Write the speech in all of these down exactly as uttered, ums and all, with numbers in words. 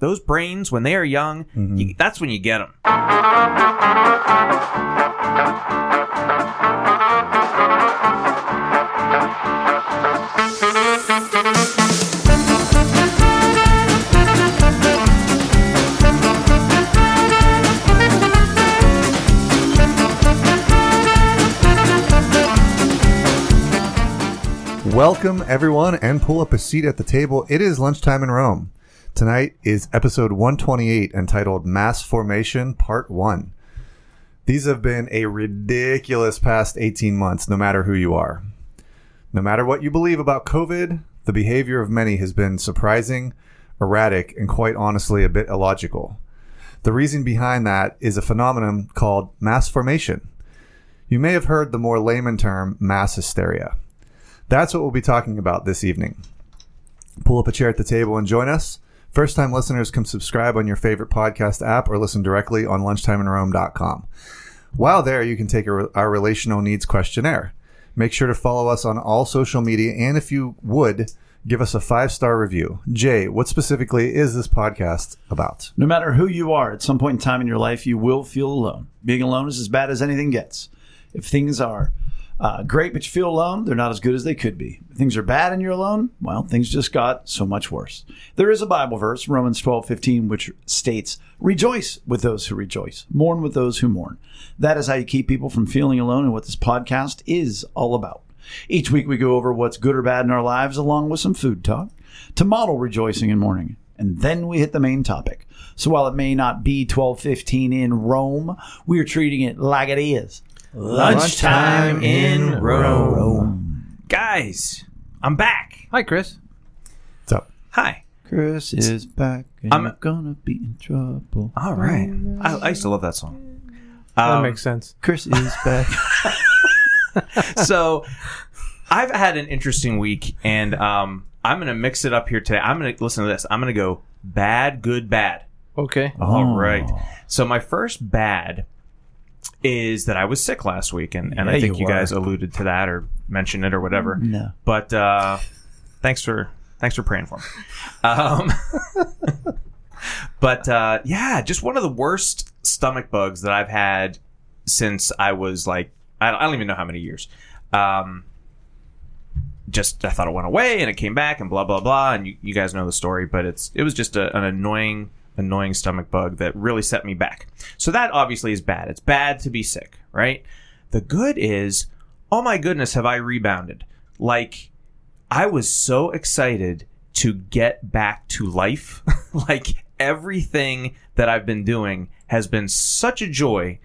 Those brains, when they are young, mm-hmm. you, that's when you get them. Welcome, everyone, and pull up a seat at the table. It is Lunchtime in Rome. Tonight is episode one twenty-eight, entitled Mass Formation Part one. These have been a ridiculous past eighteen months, no matter who you are. No matter what you believe about COVID, the behavior of many has been surprising, erratic, and quite honestly a bit illogical. The reason behind that is a phenomenon called mass formation. You may have heard the more layman term, mass hysteria. That's what we'll be talking about this evening. Pull up a chair at the table and join us. First-time listeners can subscribe on your favorite podcast app or listen directly on lunchtime in rome dot com. While there, you can take a, our relational needs questionnaire. Make sure to follow us on all social media, and if you would, give us a five-star review. Jay, what specifically is this podcast about? No matter who you are, at some point in time in your life, you will feel alone. Being alone is as bad as anything gets. If things are Uh, great, but you feel alone, they're not as good as they could be. If things are bad and you're alone, well, things just got so much worse. There is a Bible verse, Romans twelve fifteen, which states, rejoice with those who rejoice, mourn with those who mourn. That is how you keep people from feeling alone, and what this podcast is all about. Each week we go over what's good or bad in our lives, along with some food talk, to model rejoicing and mourning. And then we hit the main topic. So while it may not be twelve fifteen in Rome, we are treating it like it is. Lunchtime in Rome. Guys, I'm back. Hi, Chris. What's up? Hi. Chris is back, and I'm gonna be in trouble. All right. I, I used to love that song. That um, makes sense. Chris is back. So, I've had an interesting week, and um, I'm going to mix it up here today. I'm going to listen to this. I'm going to go bad, good, bad. Okay. All oh. right. So, my first bad is that I was sick last week, and, and yeah, I think you, you guys alluded to that or mentioned it or whatever. No. But uh, thanks for thanks for praying for me. Um, but uh, yeah, just one of the worst stomach bugs that I've had since I was like, I don't, I don't even know how many years. Um, just I thought it went away, and it came back, and blah, blah, blah. And you, you guys know the story, but it's it was just a, an annoying... annoying stomach bug that really set me back. So that obviously is bad. It's bad to be sick, right? The good is, oh my goodness, have I rebounded. Like, I was so excited to get back to life. Like, everything that I've been doing has been such a joy.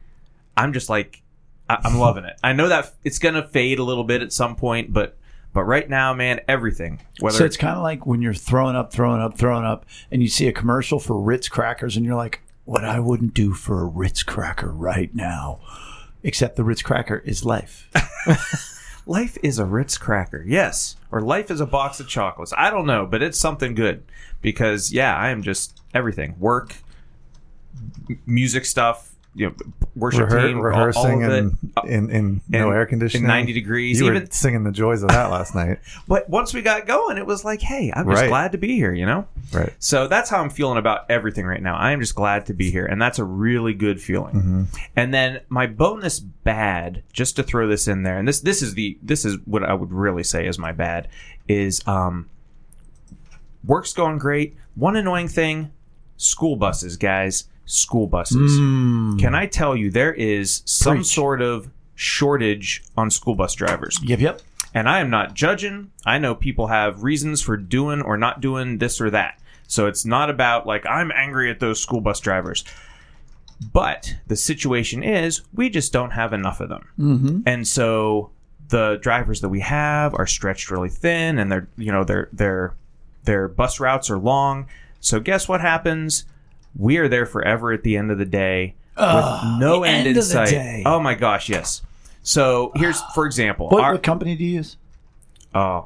I'm just like, I- I'm loving it. I know that it's going to fade a little bit at some point, but But right now, man, everything. Whether so it's kind of like when you're throwing up, throwing up, throwing up, and you see a commercial for Ritz crackers, and you're like, what I wouldn't do for a Ritz cracker right now, except the Ritz cracker is life. Life is a Ritz cracker, yes. Or life is a box of chocolates. I don't know, but it's something good because, yeah, I am just everything. Work, m- music stuff. You know, worship Rehe- team, rehearsing all, all in, in, in no in, air conditioning, in ninety degrees. You even were singing the joys of that last night. But once we got going, it was like, hey, I'm just right. glad to be here, you know? Right. So that's how I'm feeling about everything right now. I am just glad to be here, and that's a really good feeling. Mm-hmm. And then my bonus bad, just to throw this in there, and this this is the this is what I would really say is my bad, is um, work's going great. One annoying thing, school buses, guys. School buses. Mm. Can I tell you, there is some Preach. sort of shortage on school bus drivers. Yep, yep. And I am not judging. I know people have reasons for doing or not doing this or that. So it's not about like, I'm angry at those school bus drivers. But the situation is, we just don't have enough of them. Mm-hmm. And so the drivers that we have are stretched really thin, and they're, you know, their their their bus routes are long. So guess what happens? We are there forever at the end of the day uh, with no end, end in sight. Day. Oh, my gosh, yes. So here's, for example. What, our, what company do you use? Oh, uh,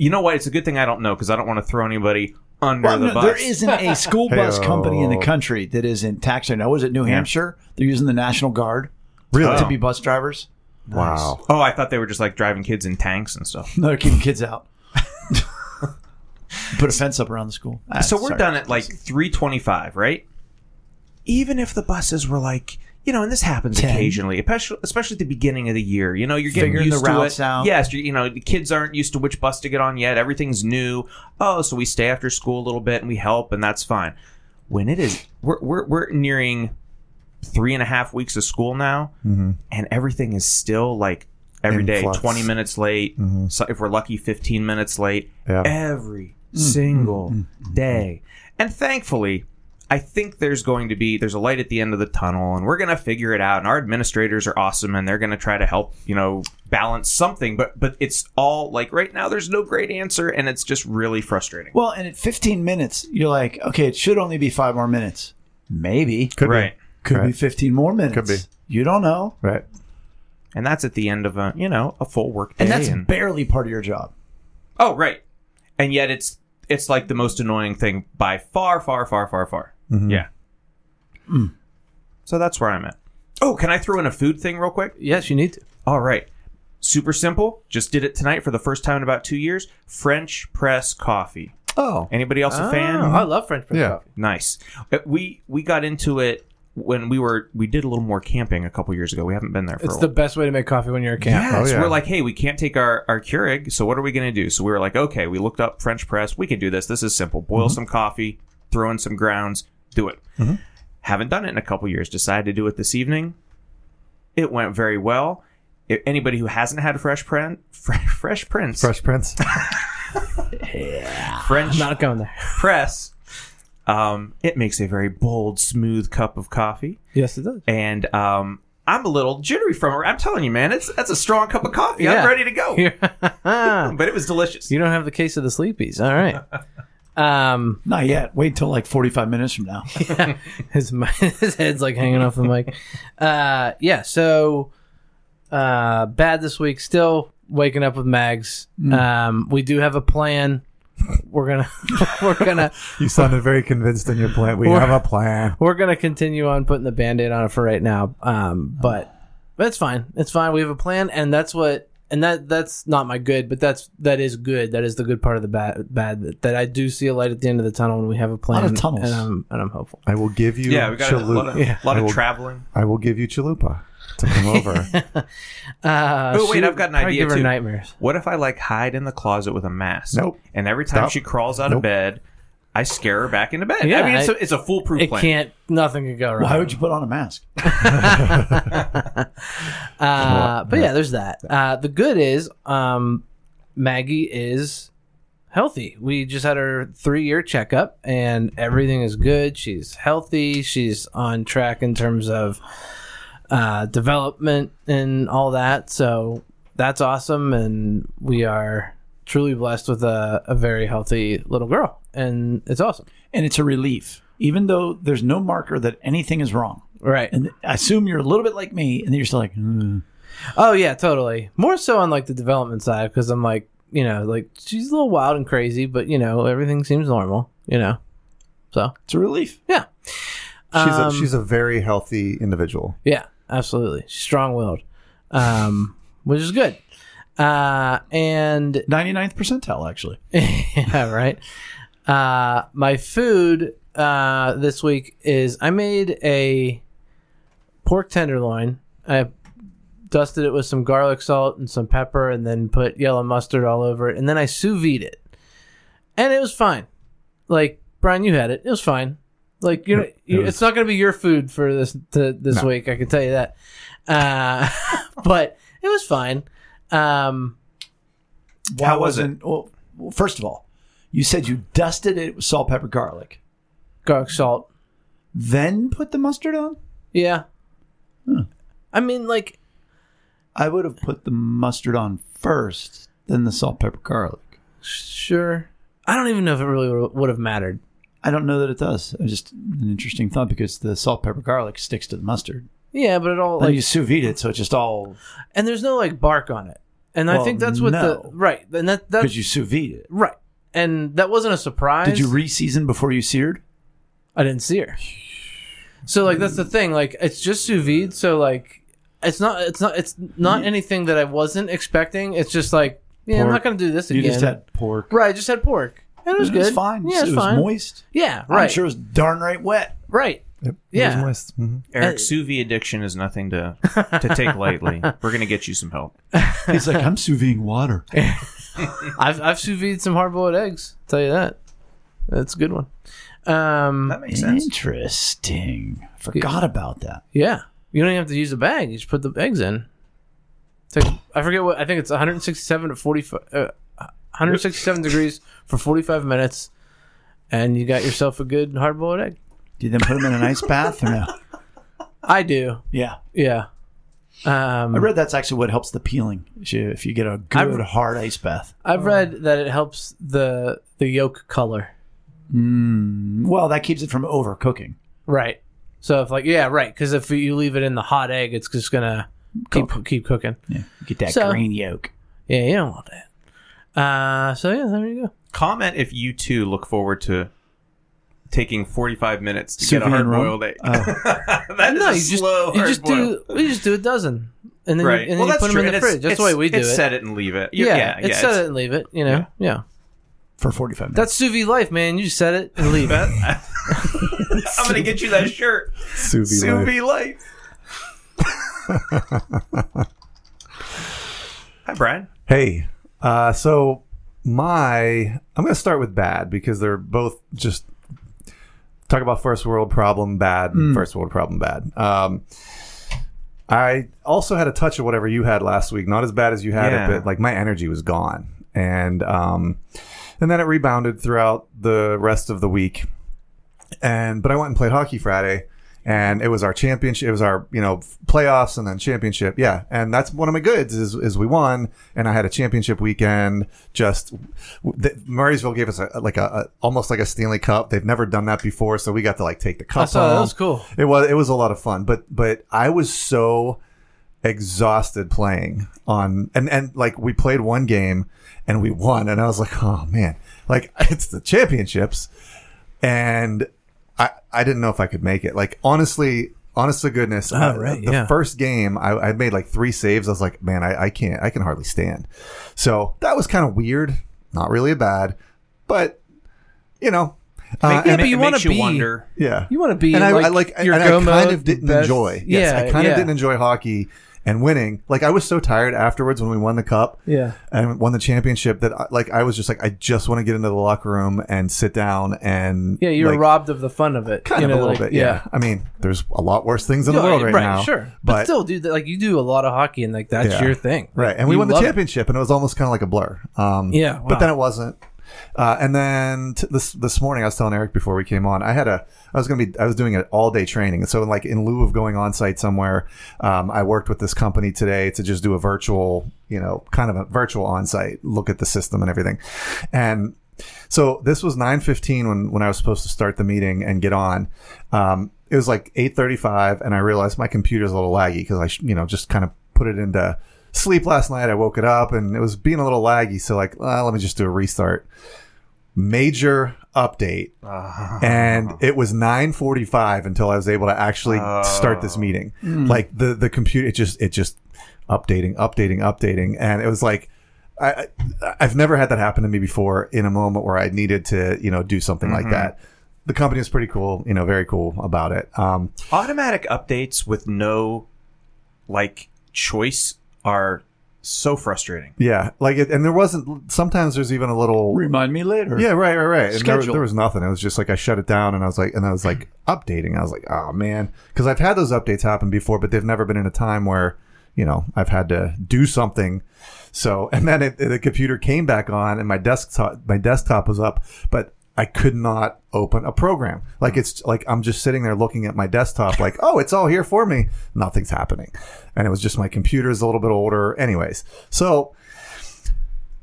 you know what? It's a good thing I don't know because I don't want to throw anybody under well, the no, bus. There isn't a school bus hey, oh. company in the country that is in tax right now. Was it New Hampshire? Yeah. They're using the National Guard really? to be bus drivers. Wow. Nice. Oh, I thought they were just like driving kids in tanks and stuff. No, they're keeping kids out. Put a fence up around the school. Ah, so we're sorry. done at like three twenty-five, right? Even if the buses were like, you know, and this happens ten occasionally, especially especially at the beginning of the year. You know, you're getting Figuring used the routes to it. Out. Yes, you know, the kids aren't used to which bus to get on yet. Everything's new. Oh, so we stay after school a little bit and we help, and that's fine. When it is, we're we're, we're nearing three and a half weeks of school now, mm-hmm. and everything is still like every In day, flux. twenty minutes late. Mm-hmm. So if we're lucky, fifteen minutes late. Yeah. Every mm-hmm. single mm-hmm. day, and thankfully. I think there's going to be, there's a light at the end of the tunnel, and we're going to figure it out. And our administrators are awesome, and they're going to try to help, you know, balance something. But but it's all like right now, there's no great answer, and it's just really frustrating. Well, and at fifteen minutes, you're like, okay, it should only be five more minutes. Maybe. Could right. be. Could right. be fifteen more minutes. Could be. You don't know. Right. And that's at the end of a, you know, a full work day. And that's and, barely part of your job. Oh, right. And yet it's it's like the most annoying thing by far, far, far, far, far. Mm-hmm. Yeah. Mm. So that's where I'm at. Oh, can I throw in a food thing real quick? Yes, you need to. All right. Super simple. Just did it tonight for the first time in about two years. French press coffee. Oh. Anybody else oh, a fan? I love French press yeah. coffee. Nice. We we got into it when we were, we did a little more camping a couple years ago. We haven't been there for it's a while. It's the best way to make coffee when you're at camp. Yes. Oh, yeah. We're like, hey, we can't take our, our Keurig, so what are we going to do? So we were like, okay, we looked up French press. We can do this. This is simple. Boil mm-hmm. some coffee, throw in some grounds. Do it. Mm-hmm. Haven't done it in a couple years. Decided to do it this evening. It went very well. If anybody who hasn't had Fresh Prince, Fresh Prince, Fresh Prince, yeah. French, I'm not going there. Press. Um, it makes a very bold, smooth cup of coffee. Yes, it does. And um, I'm a little jittery from it. I'm telling you, man, it's that's a strong cup of coffee. Yeah. I'm ready to go. But it was delicious. You don't have the case of the sleepies. All right. Um, not yet. Wait till like forty-five minutes from now. yeah, his, his head's like hanging off the mic. Uh, yeah. So uh, bad this week. Still waking up with Mags. Mm. Um, we do have a plan. We're gonna. We're gonna. You sounded very convinced in your plan. We have a plan. We're gonna continue on putting the Band-Aid on it for right now. Um, but but it's fine. It's fine. We have a plan, and that's what. And that that's not my good, but that's that is good. That is the good part of the bad. Bad that I do see a light at the end of the tunnel, and we have a plan. A lot of tunnels, and I'm and I'm hopeful. I will give you. Yeah, we got chalupa. a lot of, yeah. lot of I will, traveling. I will give you chalupa to come over. uh, oh wait, she, I've got an idea too. Nightmares. What if I like hide in the closet with a mask? Nope. And every time Stop. she crawls out nope. of bed, I scare her back into bed. Yeah, I mean, it's, I, a, it's a foolproof it plan. It can't, nothing could go wrong. Why would you put on a mask? uh, but yeah, there's that. Uh, the good is um, Maggie is healthy. We just had her three-year checkup, and everything is good. She's healthy. She's on track in terms of uh, development and all that. So that's awesome, and we are truly blessed with a, a very healthy little girl. And it's awesome. And it's a relief, even though there's no marker that anything is wrong. Right. And I assume you're a little bit like me, and then you're still like, mm. Oh, yeah, totally. More so on, like, the development side, because I'm like, you know, like, she's a little wild and crazy, but, you know, everything seems normal, you know. So. It's a relief. Yeah. She's, um, a, she's a very healthy individual. Yeah, absolutely. She's strong-willed, um, which is good. Uh, and ninety-ninth percentile, actually. Yeah, right. Uh, my food uh, this week is I made a pork tenderloin. I dusted it with some garlic salt and some pepper, and then put yellow mustard all over it. And then I sous vide it, and it was fine. Like Brian, you had it; it was fine. Like you, know, it you was... it's not going to be your food for this to, this no. week. I can tell you that. Uh, but it was fine. Um, How was it? Well, first of all. You said you dusted it with salt, pepper, garlic. Garlic, salt. Then put the mustard on? Yeah. Huh. I mean, like... I would have put the mustard on first, then the salt, pepper, garlic. Sure. I don't even know if it really would have mattered. I don't know that it does. It's just an interesting thought because the salt, pepper, garlic sticks to the mustard. Yeah, but it all... Then like, you sous vide it, so it just all... And there's no, like, bark on it. And well, I think that's what no. the... Right. And that Because you sous vide it. Right. And that wasn't a surprise. Did you re-season before you seared? I didn't sear. So like that's the thing. Like it's just sous vide. So like it's not. It's not. It's not anything that I wasn't expecting. It's just like yeah, pork. I'm not gonna do this again. You just had pork, right? I just had pork. And it was and good. It was fine. Yeah, it was, it was fine. Moist. Yeah, right. I'm sure it was darn right wet. Right. Yep. Yeah. It was moist. Mm-hmm. Eric, uh, sous vide addiction is nothing to to take lightly. We're going to get you some help. He's like, I'm sous vide water. I've I've sous vide some hard-boiled eggs. I'll tell you that. That's a good one. Um, that makes sense. Interesting. I forgot about that. Yeah. You don't even have to use a bag. You just put the eggs in. Like, I forget what. I think it's one sixty-seven to forty-five Uh, one sixty-seven degrees for forty-five minutes, and you got yourself a good hard-boiled egg. Do you then put them in an ice bath or no? I do. Yeah. Yeah. Um, I read that's actually what helps the peeling, if you get a good I've, hard ice bath. I've oh. read that it helps the the yolk color. Mm, well, that keeps it from overcooking. Right. So, if like, yeah, right, because if you leave it in the hot egg, it's just going to keep keep cooking. Yeah. Get that so, green yolk. Yeah, you don't want that. Uh, so yeah, there you go. Comment if you too look forward to taking forty-five minutes to sous get a hard-boiled egg. Oh. that no, is a you slow just, you just do We just do a dozen, and then, right. you, and well, then you put true. them in the it's, fridge. It's, that's the way we do it. Set it and leave it. You, yeah, yeah, it's yeah, set it's, it and leave it. You know, yeah. yeah. For forty-five minutes. That's sous vide life, man. You just set it and leave it. I'm gonna get you that shirt. Sous vide life. Hi, Brian. Hey. Uh, so my, I'm going to start with bad because they're both just talk about first world problem, bad, mm. first world problem, bad. Um, I also had a touch of whatever you had last week, not as bad as you had yeah. it, but like my energy was gone. And, um, and then it rebounded throughout the rest of the week. And, but I went and played hockey Friday and it was our championship. It was our, you know, playoffs and then championship. Yeah. And that's one of my goods is, is we won. And I had a championship weekend. Just the, Murrysville gave us a, like a, a, almost like a Stanley Cup. They've never done that before. So we got to like take the cup. I saw, that was cool. It was, it was a lot of fun, but, but I was so exhausted playing on and, and like we played one game and we won. And I was like, oh man, like it's the championships. And I, I didn't know if I could make it. Like, honestly, honest to goodness, oh, I, right, the yeah. first game, I, I made like three saves. I was like, man, I, I can't, I can hardly stand. So that was kind of weird. Not really bad, but, you know. Uh, yeah, but you want to be. Wonder. Yeah. You want to be. And I like, I, like, and I kind of didn't best. enjoy. Yes, yeah, I kind yeah. of didn't enjoy hockey and winning. Like, I was so tired afterwards when we won the cup yeah. and won the championship that, I, like, I was just like, I just want to get into the locker room and sit down and... Yeah, you were like, robbed of the fun of it. Kind you of know, a little like, bit, yeah. yeah. I mean, there's a lot worse things in no, the world right, right now. Sure. But, but still, dude, like, you do a lot of hockey and, like, that's yeah. your thing. Like, right, and we won the championship, it. and it was almost kind of like a blur. Um, yeah, wow. But then it wasn't. Uh, and then t- this this morning, I was telling Eric before we came on, I had a, I was going to be, I was doing an all day training. And so like in lieu of going on site somewhere, um, I worked with this company today to just do a virtual, you know, kind of a virtual on site, look at the system and everything. And so this was nine fifteen when, when I was supposed to start the meeting and get on. Um, it was like eight thirty-five and I realized my computer's a little laggy because I, sh- you know, just kind of put it into sleep last night. I woke it up and it was being a little laggy. So like, uh, let me just do a restart. Major update. Uh, and it was nine forty-five until I was able to actually uh, start this meeting. Mm. Like the, the computer, it just, it just updating, updating, updating. And it was like, I, I, I've never had that happen to me before in a moment where I needed to, you know, do something mm-hmm. like that. The company is pretty cool, you know, very cool about it. Um, automatic updates with no like choice are so frustrating. Yeah, like it, and there wasn't. Sometimes there's even a little remind me later. Yeah, right, right, right. And there, there was nothing. It was just like I shut it down, and I was like, and I was like updating. I was like, oh man, because I've had those updates happen before, but they've never been in a time where you know I've had to do something. So, and then it, the computer came back on, and my desktop, my desktop was up, but I could not open a program. Like it's like I'm just sitting there looking at my desktop like, oh, it's all here for me. Nothing's happening. And it was just my computer's a little bit older. Anyways, so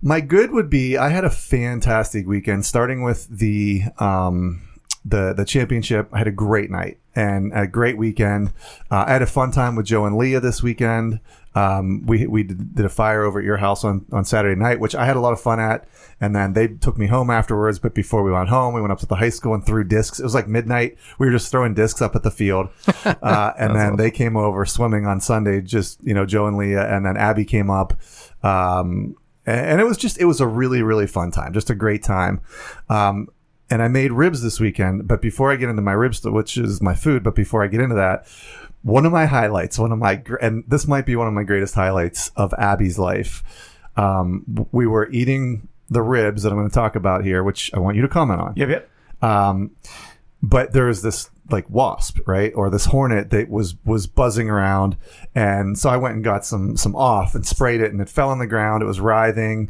my good would be I had a fantastic weekend starting with the um, the the championship. I had a great night and a great weekend. Uh, I had a fun time with Joe and Leah this weekend. Um, we we did a fire over at your house on, on Saturday night, which I had a lot of fun at. And then they took me home afterwards. But before we went home, we went up to the high school and threw discs. It was like midnight. We were just throwing discs up at the field. Uh, and then awesome. They came over swimming on Sunday, just, you know, Joe and Leah. And then Abby came up. Um, And it was just, it was a really, really fun time. Just a great time. Um, and I made ribs this weekend. But before I get into my ribs, which is my food, but before I get into that, one of my highlights, one of my, and this might be one of my greatest highlights of Abby's life. Um, we were eating the ribs that I'm going to talk about here, which I want you to comment on. Yep, yep. Um, but there was this like wasp, right? Or this hornet that was, was buzzing around. And so I went and got some, some off and sprayed it, and it fell on the ground. It was writhing.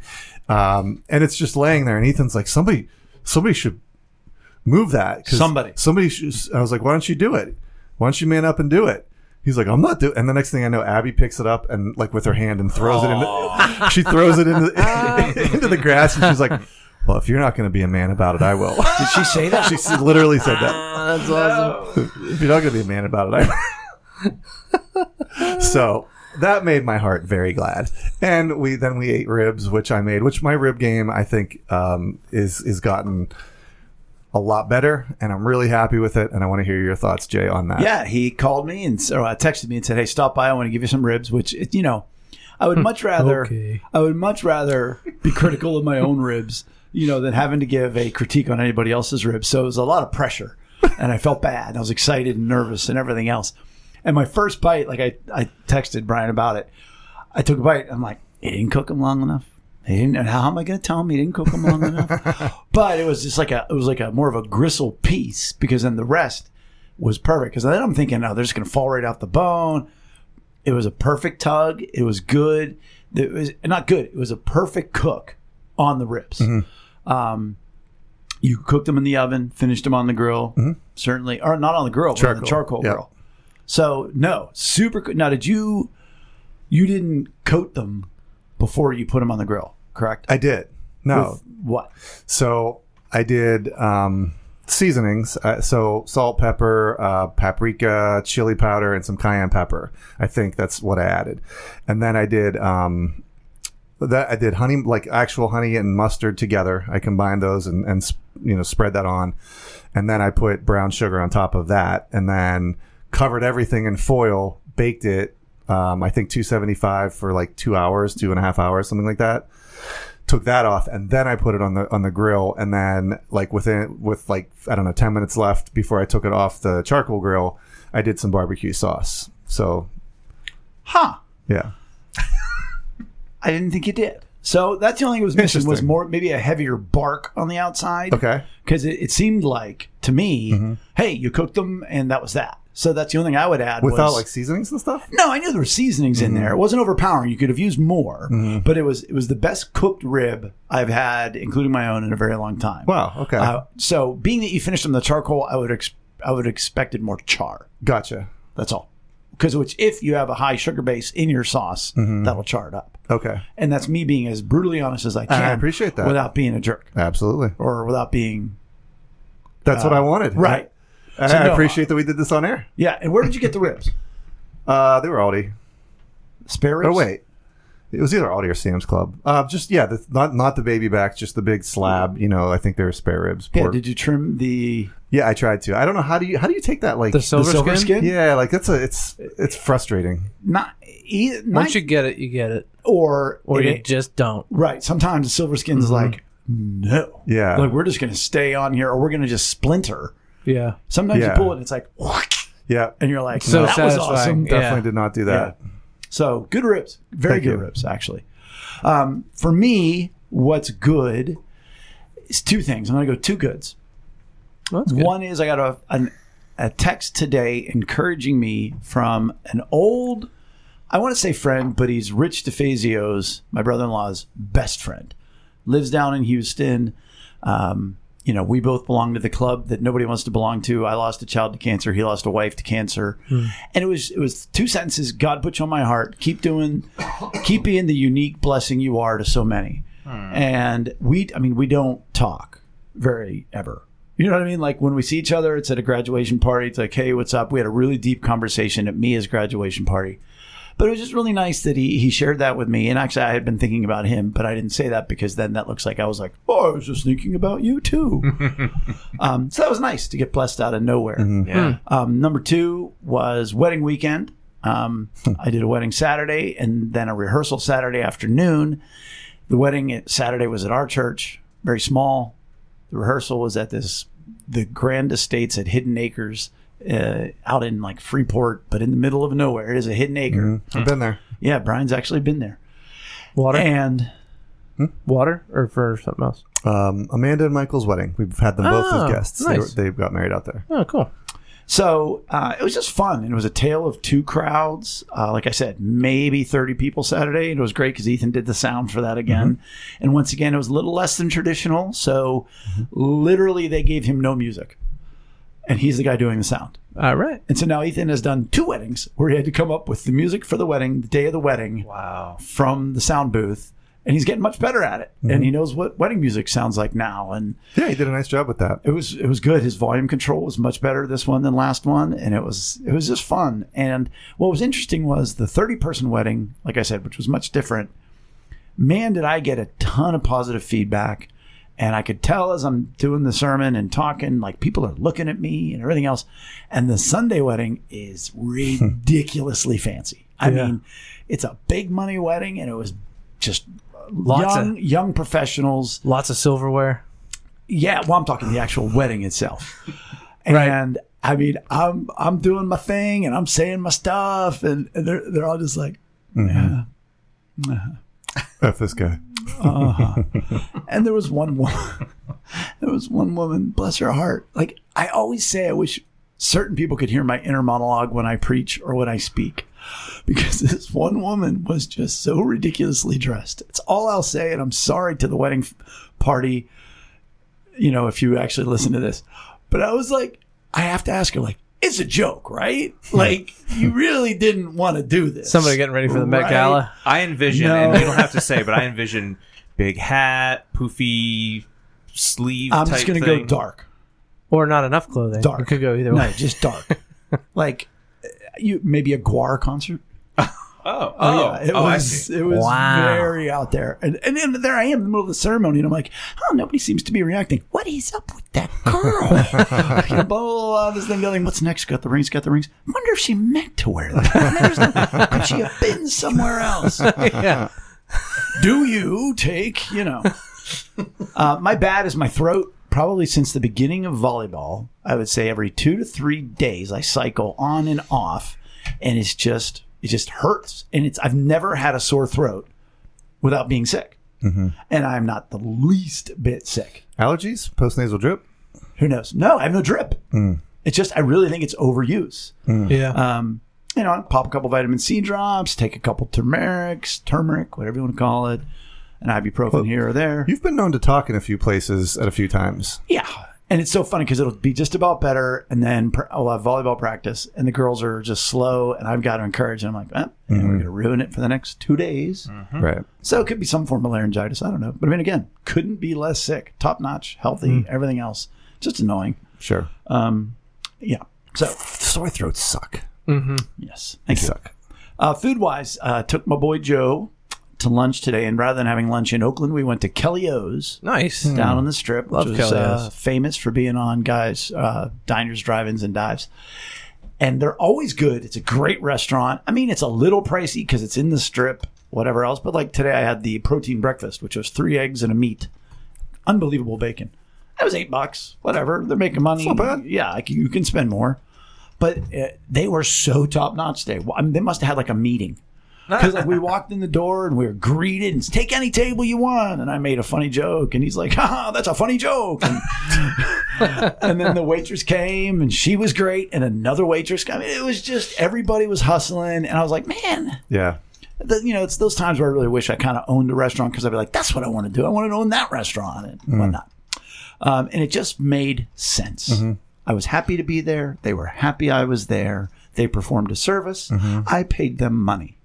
Um, and it's just laying there. And Ethan's like, somebody, somebody should move that. Somebody, somebody should. I was like, why don't you do it? Why don't you man up and do it? He's like, I'm not doing. And the next thing I know, Abby picks it up and like with her hand and throws Aww. it into, she throws it into, into the grass. And she's like, well, if you're not going to be a man about it, I will. Did she say that? She literally said that. Ah, that's awesome. If you're not going to be a man about it, I will. So that made my heart very glad. And we then we ate ribs, which I made, which my rib game, I think, um, is is gotten a lot better, and I'm really happy with it. And I want to hear your thoughts, Jay, on that. Yeah, he called me and so uh, texted me and said, hey, stop by. I want to give you some ribs, which, it, you know, I would much rather okay. I would much rather be critical of my own ribs, you know, than having to give a critique on anybody else's ribs. So it was a lot of pressure, and I felt bad. I was excited and nervous and everything else. And my first bite, like I, I texted Brian about it. I took a bite. I'm like, he didn't cook them long enough. He didn't. How am I going to tell him he didn't cook them long enough? But it was just like a, it was like a more of a gristle piece, because then the rest was perfect. Because then I'm thinking, oh, they're just going to fall right off the bone. It was a perfect tug. It was good. It was not good. It was a perfect cook on the ribs. Mm-hmm. Um, you cooked them in the oven, finished them on the grill, mm-hmm. certainly, or not on the grill, charcoal. But on the charcoal yep. grill. So no, super. Now, did you? You didn't coat them before you put them on the grill, correct? I did. No. With what? So I did um, seasonings. Uh, so salt, pepper, uh, paprika, chili powder, and some cayenne pepper. I think that's what I added, and then I did. Um, That I did honey, like actual honey and mustard together. I combined those and, and, you know, spread that on. And then I put brown sugar on top of that, and then covered everything in foil, baked it, um, I think two seventy-five for like two hours, two and a half hours, something like that. Took that off, and then I put it on the on the grill. And then like within, with like, I don't know, ten minutes left before I took it off the charcoal grill, I did some barbecue sauce. So. Huh. Yeah. I didn't think it did. So that's the only thing it was missing was more, maybe a heavier bark on the outside. Okay. Because it, it seemed like, to me, mm-hmm. hey, you cooked them and that was that. So that's the only thing I would add. Without was, like seasonings and stuff? No, I knew there were seasonings mm-hmm. in there. It wasn't overpowering. You could have used more. Mm-hmm. But it was it was the best cooked rib I've had, including my own, in a very long time. Wow. Okay. Uh, so being that you finished them the charcoal, I would ex- I would have expected more char. Gotcha. That's all. Because which, if you have a high sugar base in your sauce, mm-hmm. that'll char it up. Okay. And that's me being as brutally honest as I can. I appreciate that. Without being a jerk. Absolutely. Or without being... That's uh, what I wanted. Right. I, so I no, appreciate that we did this on air. Yeah. And where did you get the ribs? uh, they were Aldi. Spare ribs? Oh, wait. It was either Aldi or Sam's Club. Uh, just, yeah, the, not not the baby backs, just the big slab. You know, I think they were spare ribs. Pork. Yeah, did you trim the... Yeah, I tried to. I don't know how do you how do you take that like the silver, the silver skin? skin? Yeah, like that's a it's it's frustrating. Not, either, not once you get it, you get it, or or you it, just don't. Right. Sometimes the silver skin's mm-hmm. like no. Yeah. Like we're just gonna stay on here, or we're gonna just splinter. Yeah. Sometimes yeah. you pull it, and it's like yeah, and you're like so no, that satisfying. was awesome. Definitely yeah. did not do that. Yeah. So good ribs, very Thank good you. ribs actually. Um, for me, what's good is two things. I'm gonna go two goods. Well, one is I got a, an, a text today encouraging me from an old, I want to say friend, but he's Rich DeFazio's, my brother-in-law's best friend. Lives down in Houston. Um, you know, we both belong to the club that nobody wants to belong to. I lost a child to cancer. He lost a wife to cancer. Hmm. And it was it was two sentences God put you on my heart. Keep doing, keep being the unique blessing you are to so many. Hmm. And we, I mean, we don't talk very ever. You know what I mean? Like when we see each other, it's at a graduation party. It's like, hey, what's up? We had a really deep conversation at Mia's graduation party. But it was just really nice that he he shared that with me. And actually, I had been thinking about him, but I didn't say that because then that looks like I was like, oh, I was just thinking about you too. um, so that was nice to get blessed out of nowhere. Mm-hmm. Yeah. Um, number two was wedding weekend. Um, I did a wedding Saturday and then a rehearsal Saturday afternoon. The wedding at Saturday was at our church, very small. The rehearsal was at this, the Grand Estates at Hidden Acres, uh, out in like Freeport, but in the middle of nowhere. It is a hidden acre. Mm-hmm. I've been there. Yeah, Brian's actually been there. Water? And hmm? Water or for something else? Um, Amanda and Michael's wedding. We've had them both oh, as guests. Nice. They, they got married out there. Oh, cool. So uh, it was just fun. And it was a tale of two crowds. Uh, like I said, maybe thirty people Saturday. And it was great because Ethan did the sound for that again. Mm-hmm. And once again, it was a little less than traditional. So mm-hmm. literally they gave him no music. And he's the guy doing the sound. All right. And so now Ethan has done two weddings where he had to come up with the music for the wedding, the day of the wedding. Wow. From the sound booth. And he's getting much better at it. Mm-hmm. And he knows what wedding music sounds like now. And yeah, he did a nice job with that. It was it was good. His volume control was much better this one than last one. And it was it was just fun. And what was interesting was the thirty-person wedding, like I said, which was much different. Man, did I get a ton of positive feedback. And I could tell as I'm doing the sermon and talking, like people are looking at me and everything else. And the Sunday wedding is ridiculously fancy. I yeah. mean, it's a big money wedding, and it was just Lots young, of young professionals, lots of silverware. Yeah, well, I'm talking the actual wedding itself. And right. I mean, I'm I'm doing my thing and I'm saying my stuff, and, and they're they're all just like, yeah, mm-hmm. uh-huh. F this guy. uh-huh. And there was one woman. There was one woman, bless her heart. Like I always say, I wish certain people could hear my inner monologue when I preach or when I speak. Because this one woman was just so ridiculously dressed. It's all I'll say, and I'm sorry to the wedding party, you know, if you actually listen to this. But I was like, I have to ask her, like, it's a joke, right? Like, you really didn't want to do this. Somebody getting ready for the Met Gala. Right? I envision, no. and you don't have to say, but I envision big hat, poofy sleeve I'm type just going to go dark. Or not enough clothing. Dark. It could go either way. No, just dark. Like... You maybe a Guar concert. Oh, oh, oh yeah. It oh, was I see. It was wow. very out there. And, and then there I am in the middle of the ceremony, and I'm like, oh, nobody seems to be reacting. What is up with that girl? Blah, blah, blah, this thing going, what's next? Got the rings, got the rings. I wonder if she meant to wear that. Could she have been somewhere else? Yeah. Do you take, you know. Uh, my bad is my throat. Probably since the beginning of volleyball, I would say every two to three days I cycle on and off, and it's just it just hurts. And it's I've never had a sore throat without being sick, mm-hmm. and I'm not the least bit sick. Allergies, postnasal drip. Who knows? No, I have no drip. Mm. It's just I really think it's overuse. Mm. Yeah. Um, you know, I pop a couple vitamin C drops, take a couple turmerics, turmeric, whatever you want to call it. An ibuprofen well, here or there. You've been known to talk in a few places at a few times. Yeah. And it's so funny because it'll be just about better. And then I'll have volleyball practice and the girls are just slow. And I've got to encourage them. I'm like, eh, mm-hmm. and we're going to ruin it for the next two days. Mm-hmm. Right. So it could be some form of laryngitis. I don't know. But I mean, again, couldn't be less sick. Top notch, healthy, mm-hmm. everything else. Just annoying. Sure. Um, yeah. So sore throats suck. Mm-hmm. Yes. Thank they you. Suck. Uh, food wise, uh, took my boy Joe to lunch today, and rather than having lunch in Oakland, we went to Kelly O's. Nice. Down on the strip, Love which is uh, famous for being on guys, uh, diners, drive-ins, and dives. And they're always good. It's a great restaurant. I mean, it's a little pricey because it's in the strip, whatever else. But like today, I had the protein breakfast, which was three eggs and a meat. Unbelievable bacon. That was eight bucks. Whatever. They're making money. Not bad. Yeah, like you can spend more. But uh, they were so top-notch today. I mean, they must have had like a meeting. Because like, we walked in the door and we were greeted and take any table you want. And I made a funny joke. And he's like, ha, that's a funny joke. And, and then the waitress came and she was great. And another waitress came. I mean, it was just everybody was hustling. And I was like, man. Yeah. The, you know, it's those times where I really wish I kind of owned a restaurant because I'd be like, that's what I want to do. I want to own that restaurant and mm. whatnot. Um, and it just made sense. Mm-hmm. I was happy to be there. They were happy I was there. They performed a service. Mm-hmm. I paid them money.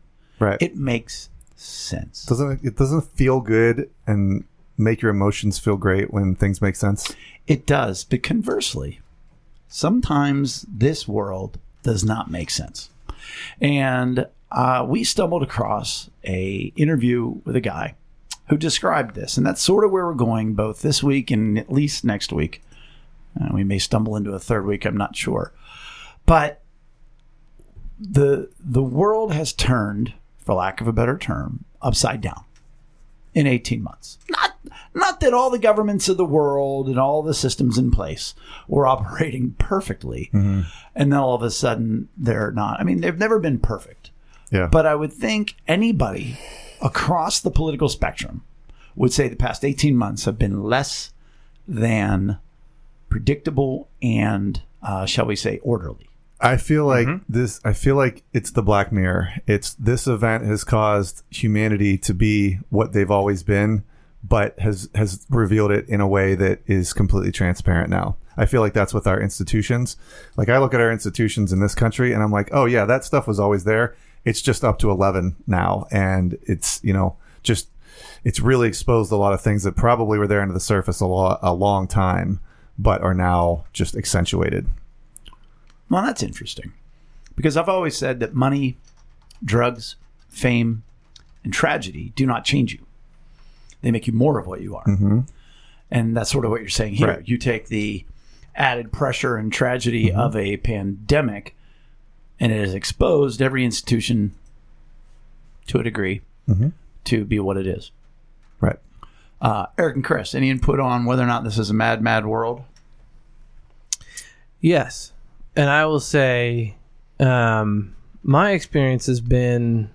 Right. It makes sense. Doesn't it doesn't feel good and make your emotions feel great when things make sense? It does. But conversely, sometimes this world does not make sense. And uh, we stumbled across a interview with a guy who described this. And that's sort of where we're going both this week and at least next week. Uh, we may stumble into a third week. I'm not sure. But the the world has turned, for lack of a better term, upside down. in eighteen months. Not, not that all the governments of the world and all the systems in place were operating perfectly. Mm-hmm. And then all of a sudden they're not. I mean, they've never been perfect. Yeah. But I would think anybody across the political spectrum would say the past eighteen months have been less than predictable and, uh, shall we say, orderly. I feel like mm-hmm. this, I feel like it's the Black Mirror. It's this event has caused humanity to be what they've always been, but has, has revealed it in a way that is completely transparent now. I feel like that's with our institutions. Like I look at our institutions in this country and I'm like, oh yeah, that stuff was always there. It's just up to eleven now. And it's, you know, just, it's really exposed a lot of things that probably were there under the surface a, lo- a long time, but are now just accentuated. Well, that's interesting, because I've always said that money, drugs, fame, and tragedy do not change you. They make you more of what you are. Mm-hmm. And that's sort of what you're saying here. Right. You take the added pressure and tragedy mm-hmm. of a pandemic, and it has exposed every institution to a degree mm-hmm. to be what it is. Right. Uh, Eric and Chris, any input on whether or not this is a mad, mad world? Yes. And I will say, um, my experience has been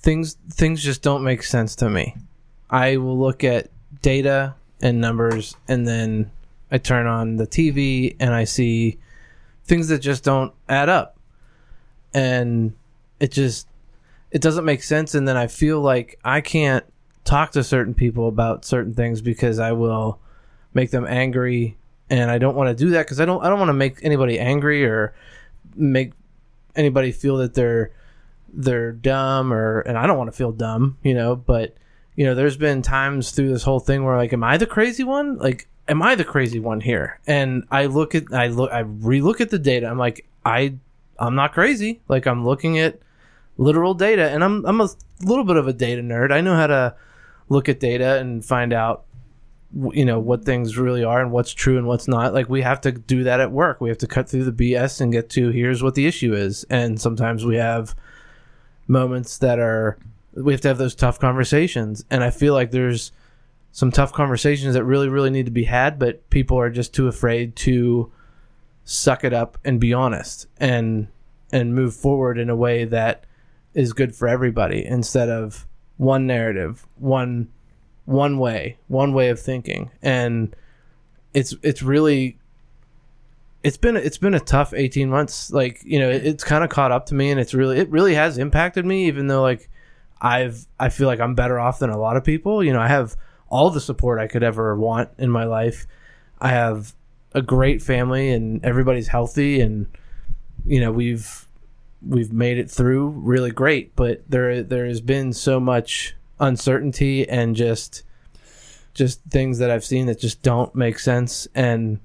things things just don't make sense to me. I will look at data and numbers, and then I turn on the T V and I see things that just don't add up. And it just, it doesn't make sense. And then I feel like I can't talk to certain people about certain things because I will make them angry. And I don't want to do that because I don't I don't want to make anybody angry or make anybody feel that they're they're dumb, or and I don't want to feel dumb, you know. But you know, there's been times through this whole thing where like, am I the crazy one? Like, am I the crazy one here? And I look at I look I relook at the data. I'm like, I I'm not crazy. Like, I'm looking at literal data, and I'm I'm a little bit of a data nerd. I know how to look at data and find out, you know, what things really are and what's true and what's not. Like, we have to do that at work. We have to cut through the B S and get to here's what the issue is. And sometimes we have moments that are, we have to have those tough conversations. And I feel like there's some tough conversations that really, really need to be had, but people are just too afraid to suck it up and be honest and, and move forward in a way that is good for everybody instead of one narrative, one one way, one way of thinking. And it's, it's really, it's been, it's been a tough eighteen months. Like, you know, it, it's kind of caught up to me, and it's really, it really has impacted me, even though like I've, I feel like I'm better off than a lot of people. You know, I have all the support I could ever want in my life. I have a great family and everybody's healthy, and, you know, we've, we've made it through really great, but there, there has been so much uncertainty and just just things that I've seen that just don't make sense, and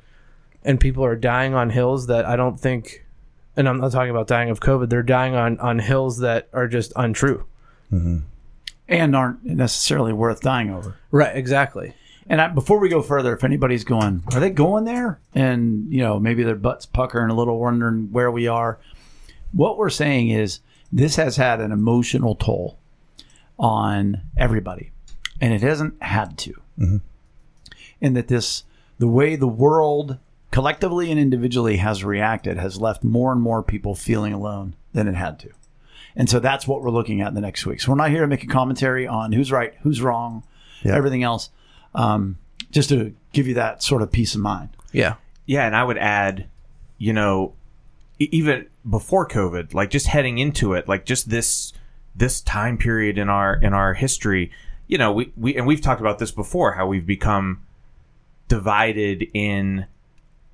and people are dying on hills that I don't think, and I'm not talking about dying of COVID, they're dying on on hills that are just untrue mm-hmm. and aren't necessarily worth dying over. Right, exactly. And I, before we go further, if anybody's going, are they going there? And you know, maybe their butts puckering a little, wondering where we are. What we're saying is this has had an emotional toll on everybody, and it hasn't had to mm-hmm. and that this the way the world collectively and individually has reacted has left more and more people feeling alone than it had to. And so that's what we're looking at in the next week. So we're not here to make a commentary on who's right, who's wrong, yeah. everything else, um just to give you that sort of peace of mind. Yeah yeah and I would add, you know, even before COVID, like just heading into it, like just this this time period in our in our history, you know, we, we and we've talked about this before, how we've become divided in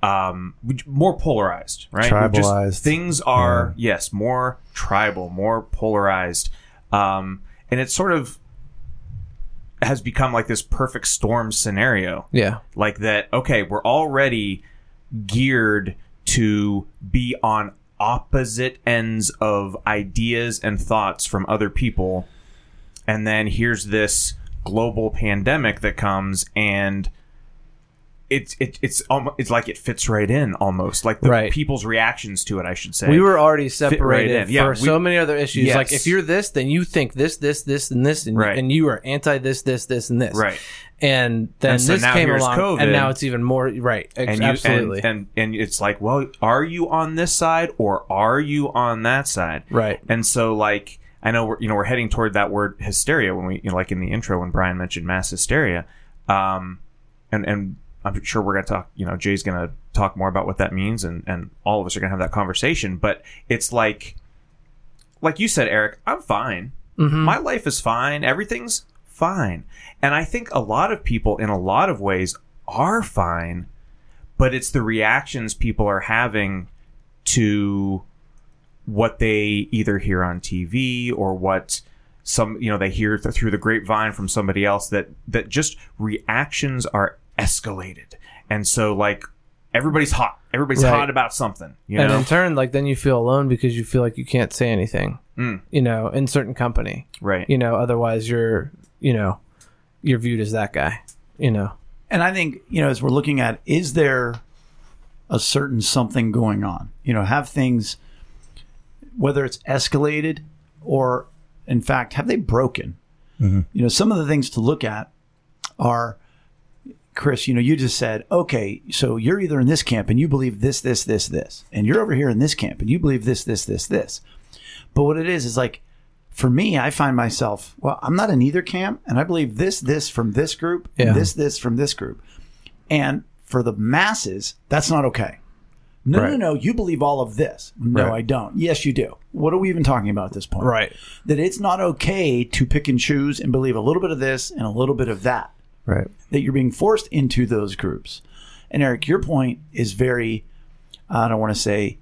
um more polarized, right? Tribalized. Just, things are yeah. yes, more tribal, more polarized. Um and it sort of has become like this perfect storm scenario. Yeah. Like that, okay, we're already geared to be on opposite ends of ideas and thoughts from other people, and then here's this global pandemic that comes and It's it, it's it's like it fits right in almost, like the right. people's reactions to it, I should say. We were already separated right for yeah, we, so many other issues. Yes. Like if you're this, then you think this, this, this, and this, and, right. and you are anti this, this, this, and this. Right. And then and so this came along, COVID, and now it's even more right. Ex- and you, absolutely. And, and and it's like, well, are you on this side or are you on that side? Right. And so like I know we're you know we're heading toward that word hysteria when we you know, like in the intro when Brian mentioned mass hysteria, um, and and. I'm sure we're going to talk, you know, Jay's going to talk more about what that means, and, and all of us are going to have that conversation. But it's like, like you said, Eric, I'm fine. Mm-hmm. My life is fine. Everything's fine. And I think a lot of people in a lot of ways are fine, but it's the reactions people are having to what they either hear on T V or what some, you know, they hear th- through the grapevine from somebody else, that, that just reactions are escalated. And so like everybody's hot everybody's right. hot about something, you know? And in turn, like then you feel alone because you feel like you can't say anything mm. you know, in certain company, right? You know, otherwise you're you know you're viewed as that guy, you know. And I think, you know, as we're looking at, is there a certain something going on, you know, have things, whether it's escalated or in fact have they broken, mm-hmm. you know, some of the things to look at are, Chris, you know, you just said, okay, so you're either in this camp and you believe this, this, this, this, and you're over here in this camp and you believe this, this, this, this. But what it is, is like, for me, I find myself, well, I'm not in either camp, and I believe this, this from this group, yeah. and this, this from this group. And for the masses, that's not okay. No, right. no, no, you believe all of this. No, right. I don't. Yes, you do. What are we even talking about at this point? Right. That it's not okay to pick and choose and believe a little bit of this and a little bit of that. Right. That you're being forced into those groups. And Eric, your point is very, I don't want to say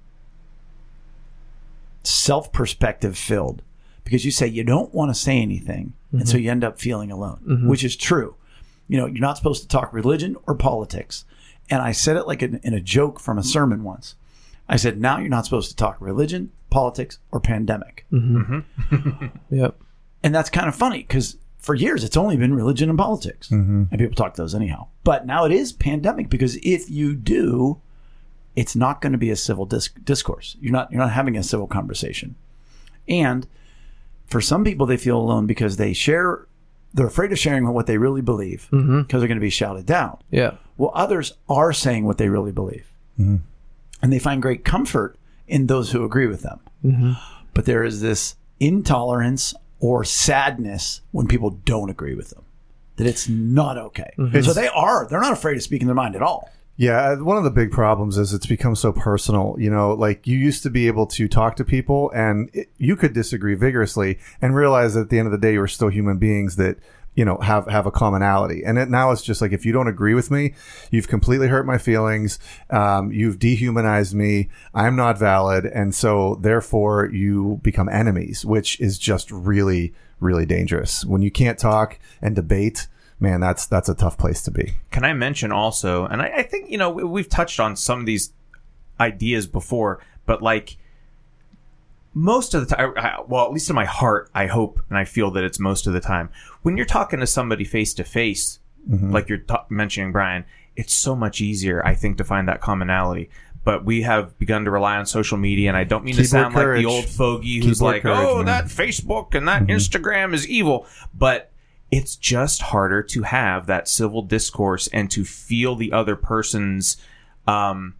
self-perspective filled, because you say you don't want to say anything. Mm-hmm. And so you end up feeling alone, mm-hmm. which is true. You know, you're not supposed to talk religion or politics. And I said it like in, in a joke from a sermon once. I said, now you're not supposed to talk religion, politics, or pandemic. Mm-hmm. Mm-hmm. Yep. And that's kind of funny because for years, it's only been religion and politics. Mm-hmm. And people talk those anyhow. But now it is pandemic, because if you do, it's not going to be a civil disc- discourse. You're not you're not having a civil conversation. And for some people, they feel alone because they share, they're afraid of sharing what they really believe, because mm-hmm. they're going to be shouted down. Yeah. Well, others are saying what they really believe. Mm-hmm. And they find great comfort in those who agree with them. Mm-hmm. But there is this intolerance or sadness when people don't agree with them, that it's not okay. Mm-hmm. So they are, they're not afraid of speaking their mind at all. Yeah, one of the big problems is it's become so personal. You know, like you used to be able to talk to people and it, you could disagree vigorously and realize that at the end of the day, you were still human beings that, you know, have, have a commonality. And it, now it's just like, if you don't agree with me, you've completely hurt my feelings. Um, you've dehumanized me. I'm not valid. And so therefore you become enemies, which is just really, really dangerous. When you can't talk and debate, man, that's, that's a tough place to be. Can I mention also, and I, I think, you know, we've touched on some of these ideas before, but like most of the time, well, at least in my heart, I hope and I feel that it's most of the time, when you're talking to somebody face to face, like you're t- mentioning, Brian, it's so much easier, I think, to find that commonality. But we have begun to rely on social media, and I don't mean Keyboard to sound courage. like the old fogey who's Keyboard like, courage, oh, man. that Facebook and that mm-hmm. Instagram is evil. But it's just harder to have that civil discourse and to feel the other person's um,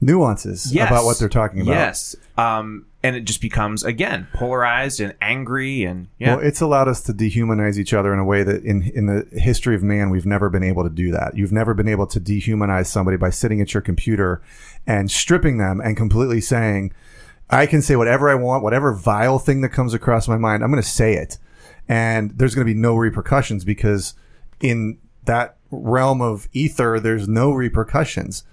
nuances yes, about what they're talking about. Yes. Um, and it just becomes, again, polarized and angry. And yeah. Well, it's allowed us to dehumanize each other in a way that in, in the history of man, we've never been able to do that. You've never been able to dehumanize somebody by sitting at your computer and stripping them and completely saying, I can say whatever I want, whatever vile thing that comes across my mind, I'm going to say it. And there's going to be no repercussions, because in that realm of ether, there's no repercussions.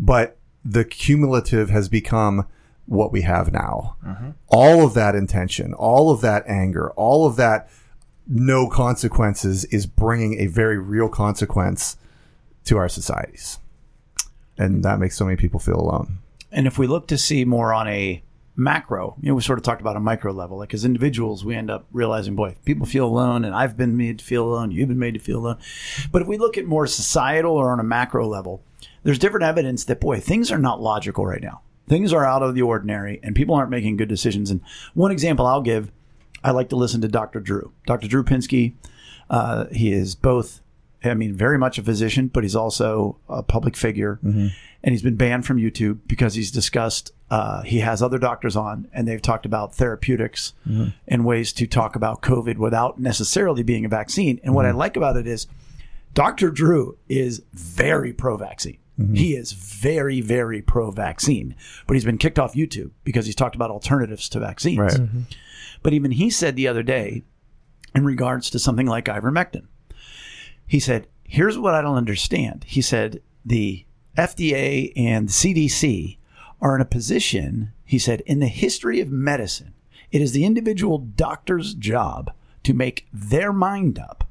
But the cumulative has become what we have now. Mm-hmm. All of that intention, all of that anger, all of that no consequences is bringing a very real consequence to our societies. And that makes so many people feel alone. And if we look to see more on a macro, you know, we sort of talked about a micro level. Like as individuals, we end up realizing, boy, people feel alone, and I've been made to feel alone. You've been made to feel alone. But if we look at more societal or on a macro level, there's different evidence that, boy, things are not logical right now. Things are out of the ordinary and people aren't making good decisions. And one example I'll give, I like to listen to Doctor Drew. Doctor Drew Pinsky, uh, he is both, I mean, very much a physician, but he's also a public figure. Mm-hmm. And he's been banned from YouTube because he's discussed, uh, he has other doctors on, and they've talked about therapeutics mm-hmm. and ways to talk about COVID without necessarily being a vaccine. And mm-hmm. what I like about it is Doctor Drew is very pro-vaccine. Mm-hmm. He is very, very pro-vaccine, but he's been kicked off YouTube because he's talked about alternatives to vaccines. Right. Mm-hmm. But even he said the other day in regards to something like ivermectin, he said, here's what I don't understand. He said, the F D A and the C D C are in a position, he said, in the history of medicine, it is the individual doctor's job to make their mind up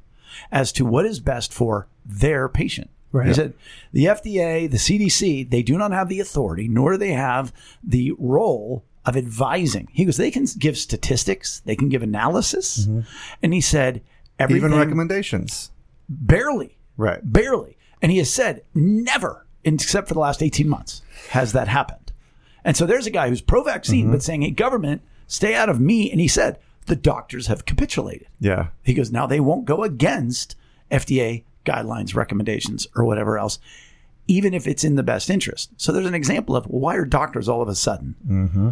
as to what is best for their patient. Right. He said, the F D A, the C D C, they do not have the authority, nor do they have the role of advising. He goes, they can give statistics, they can give analysis. Mm-hmm. And he said, everything. Even recommendations. Barely. Right. Barely. And he has said, never, except for the last eighteen months, has that happened. And so there's a guy who's pro-vaccine, mm-hmm. but saying, hey, government, stay out of me. And he said, the doctors have capitulated. Yeah. He goes, now they won't go against F D A guidelines, recommendations, or whatever else, even if it's in the best interest. So there's an example of why are doctors all of a sudden mm-hmm.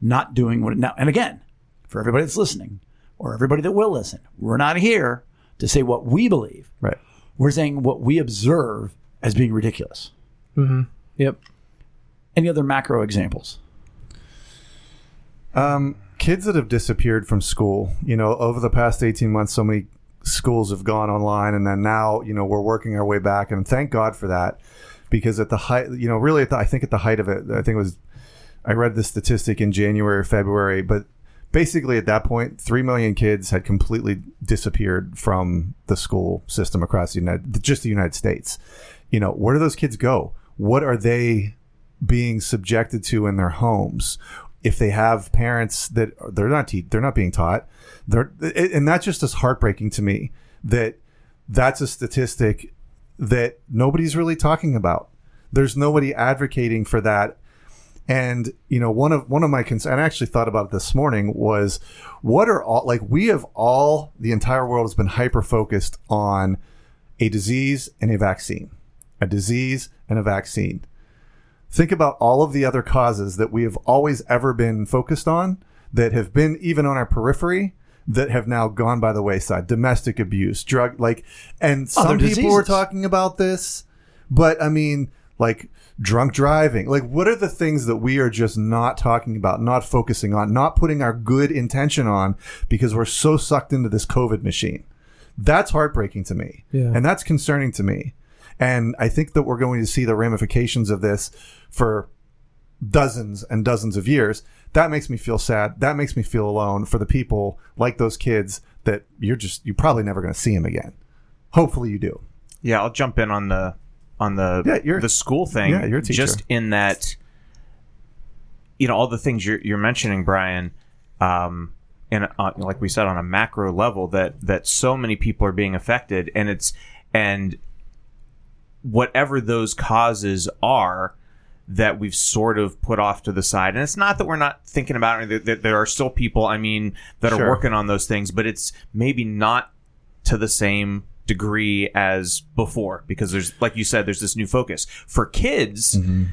not doing what it now? And again, for everybody that's listening or everybody that will listen, we're not here to say what we believe. Right. We're saying what we observe as being ridiculous. Mm-hmm. Yep. Any other macro examples? Um, kids that have disappeared from school, you know, over the past eighteen months, so many schools have gone online, and then now, you know, we're working our way back, and thank God for that, because at the height, you know, really at the, I think at the height of it, I think it was, I read the statistic in January or February, but basically at that point, three million kids had completely disappeared from the school system across the United, just the United States. You know, where do those kids go? What are they being subjected to in their homes? If they have parents that they're not te- they're not being taught, they're, and that just is heartbreaking to me, that that's a statistic that nobody's really talking about. There's nobody advocating for that. And, you know, one of one of my concerns, and I actually thought about it this morning, was what are all, like, we have all, the entire world has been hyper focused on a disease and a vaccine, a disease and a vaccine. Think about all of the other causes that we have always ever been focused on, that have been even on our periphery, that have now gone by the wayside. Domestic abuse, drug, like, and some other people diseases. Were talking about this, but I mean, like drunk driving, like what are the things that we are just not talking about, not focusing on, not putting our good intention on because we're so sucked into this COVID machine? That's heartbreaking to me. Yeah. And that's concerning to me. And I think that we're going to see the ramifications of this for dozens and dozens of years. That makes me feel sad. That makes me feel alone for the people like those kids that you're just, you're probably never going to see them again. Hopefully you do. Yeah, I'll jump in on the on the yeah, you're, the school thing. Yeah, you're a teacher. Just in that, you know, all the things you're, you're mentioning, Brian, um, and uh, like we said, on a macro level, that that so many people are being affected, and it's and. Whatever those causes are that we've sort of put off to the side. And it's not that we're not thinking about it. There, there are still people, I mean, that are sure. working on those things, but it's maybe not to the same degree as before, because there's, like you said, there's this new focus. For kids, mm-hmm.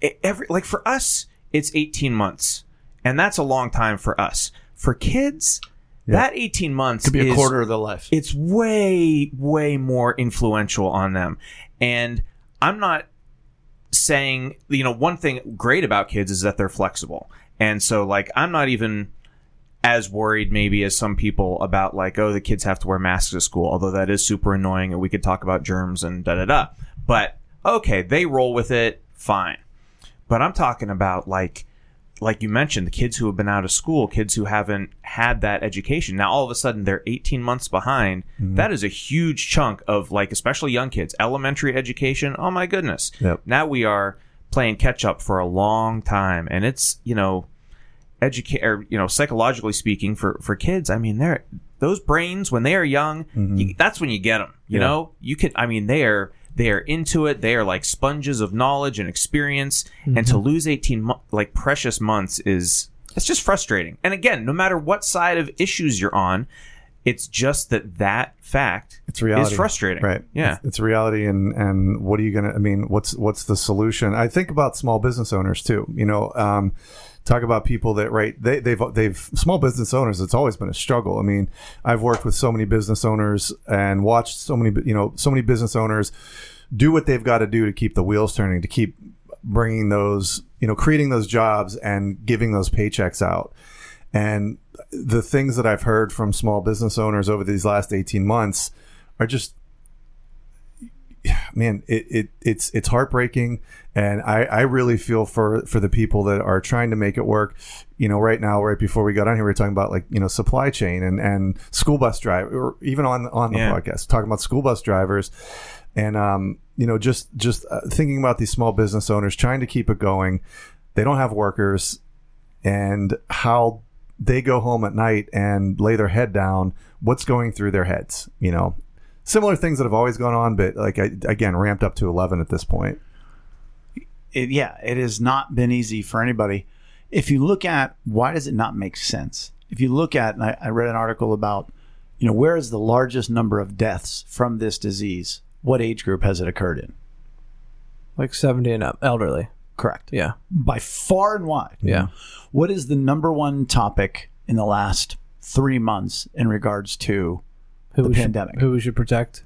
it, every like for us, it's eighteen months, and that's a long time for us. For kids... Yeah. That eighteen months could be a is, quarter of their life. It's way, way more influential on them. And I'm not saying, you know, one thing great about kids is that they're flexible. And so, like, I'm not even as worried maybe as some people about, like, oh, the kids have to wear masks at school, although that is super annoying, and we could talk about germs and da-da-da. But, okay, they roll with it, fine. But I'm talking about, like... like you mentioned, the kids who have been out of school, kids who haven't had that education. Now, all of a sudden, they're eighteen months behind. Mm-hmm. That is a huge chunk of, like, especially young kids, elementary education. Oh, my goodness. Yep. Now we are playing catch up for a long time. And it's, you know, educate or, you know, psychologically speaking for, for kids. I mean, they're those brains when they are young, mm-hmm. you, that's when you get them, you yeah. know, you can, I mean, they are, they are into it. They are like sponges of knowledge and experience. Mm-hmm. And to lose eighteen like precious months is, it's just frustrating. And again, no matter what side of issues you're on, it's just that that fact it's reality. Is frustrating. Right. Yeah. It's, it's reality. And, and what are you going to, I mean, what's, what's the solution? I think about small business owners too, you know, um, talk about people that, right, they, they've, they've, small business owners, it's always been a struggle. I mean, I've worked with so many business owners and watched so many, you know, so many business owners do what they've got to do to keep the wheels turning, to keep bringing those, you know, creating those jobs and giving those paychecks out. And the things that I've heard from small business owners over these last eighteen months are just, man, it, it it's it's heartbreaking. And I, I really feel for, for the people that are trying to make it work. You know, right now, right before we got on here, we were talking about, like, you know, supply chain and, and school bus drivers, or even on, on the yeah. podcast, talking about school bus drivers. And, um, you know, just, just uh, thinking about these small business owners trying to keep it going. They don't have workers, and how they go home at night and lay their head down. What's going through their heads? You know, similar things that have always gone on, but like, I, again, ramped up to eleven at this point. It, yeah, it has not been easy for anybody. If you look at, why does it not make sense? If you look at, and I, I read an article about, you know, where is the largest number of deaths from this disease? What age group has it occurred in? Like seventy and up, elderly. Correct. Yeah. By far and wide. Yeah. What is the number one topic in the last three months in regards to who the we pandemic? Should, who we should protect?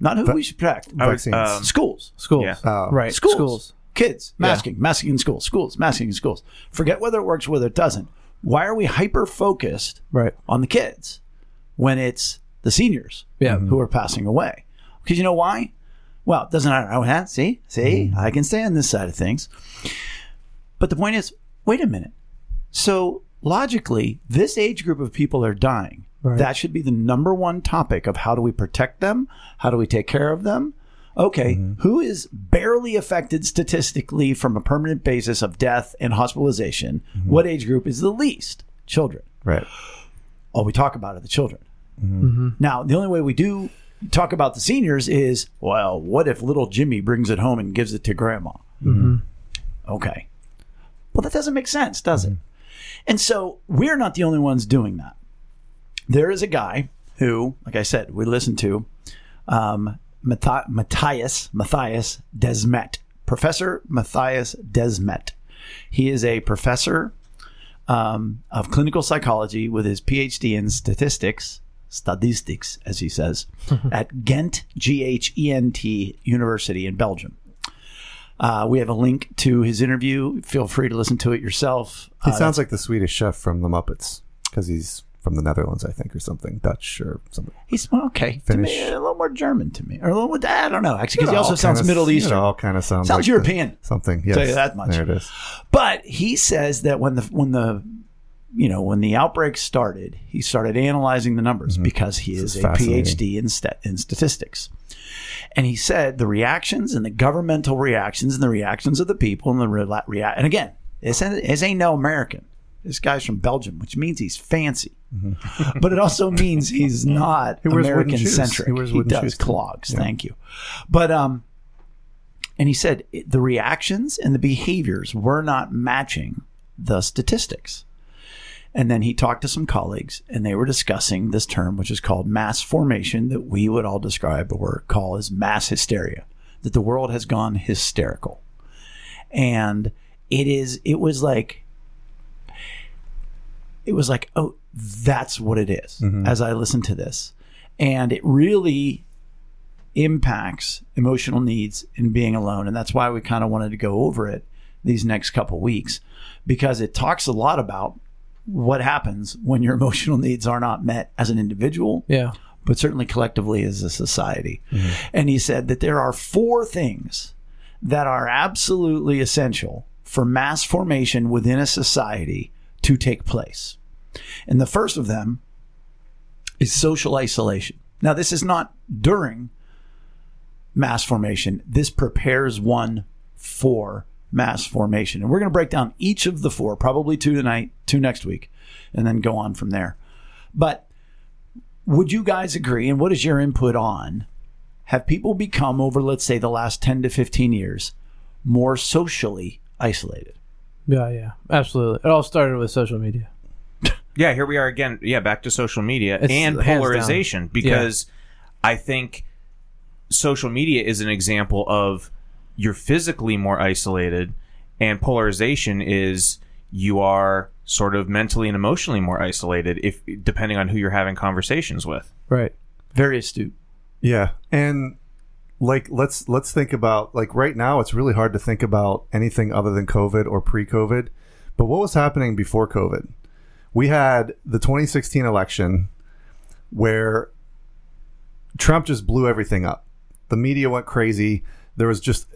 Not who but, we should protect. Vaccines. Um, schools. Schools. Yeah. Uh, right. Schools. schools. Kids. Masking. Yeah. Masking in schools. Schools. Masking in schools. Forget whether it works, whether it doesn't. Why are we hyper-focused right. on the kids when it's the seniors yeah. who are passing away? Because you know why? Well, it doesn't matter. Oh, yeah, see, see, mm-hmm. I can stay on this side of things. But the point is, wait a minute. So logically, this age group of people are dying. Right. That should be the number one topic of how do we protect them? How do we take care of them? Okay, mm-hmm. who is barely affected statistically from a permanent basis of death and hospitalization? Mm-hmm. What age group is the least? Children. Right. All we talk about are the children. Mm-hmm. Mm-hmm. Now, the only way we do talk about the seniors is, well, what if little Jimmy brings it home and gives it to grandma? Mm-hmm. Okay. Well, that doesn't make sense, does mm-hmm. it? And so we're not the only ones doing that. There is a guy who, like I said, we listened to, um, Matthias, Matthias, Matthias Desmet, Professor Matthias Desmet. He is a professor um, of clinical psychology with his P H D in statistics. Statistics, as he says, at Ghent, G H E N T University in Belgium. Uh, we have a link to his interview. Feel free to listen to it yourself. He uh, sounds like the Swedish chef from The Muppets, because he's from the Netherlands, I think, or something, Dutch or something. He's, okay, Finnish. To me, a little more German to me. Or a little, I don't know, actually, because he also sounds Middle Eastern. It all kind of sounds, sounds like European. The, something, yes. I'll tell you that much. There it is. But he says that when the when the... you know, when the outbreak started, he started analyzing the numbers mm-hmm. because he this is, is a P H D in st- in statistics. And he said the reactions and the governmental reactions and the reactions of the people and the re- react. And again, this, this ain't no American. This guy's from Belgium, which means he's fancy. Mm-hmm. But it also means he's not he American-centric. He, he does shoes. Clogs. Yeah. Thank you. But, um, and he said the reactions and the behaviors were not matching the statistics. And then he talked to some colleagues, and they were discussing this term, which is called mass formation, that we would all describe or call as mass hysteria, that the world has gone hysterical. And it is, it was like, it was like, oh, that's what it is, mm-hmm. as I listened to this. And it really impacts emotional needs in being alone. And that's why we kind of wanted to go over it these next couple weeks, because it talks a lot about what happens when your emotional needs are not met as an individual, yeah, but certainly collectively as a society. Mm-hmm. And he said that there are four things that are absolutely essential for mass formation within a society to take place. And the first of them is social isolation. Now, this is not during mass formation. This prepares one for mass formation. And we're going to break down each of the four, probably two tonight, two next week, and then go on from there. But would you guys agree, and what is your input on, have people become, over, let's say, the last ten to fifteen years, more socially isolated? Yeah, yeah, absolutely. It all started with social media. Yeah, here we are again. Yeah, back to social media it's and polarization, because yeah. I think social media is an example of you're physically more isolated, and polarization is you are sort of mentally and emotionally more isolated, if depending on who you're having conversations with. Right. Very astute. Yeah, and like let's let's think about, like, right now it's really hard to think about anything other than COVID or pre-COVID, but what was happening before COVID? We had the twenty sixteen election where Trump just blew everything up. The media went crazy. There was just,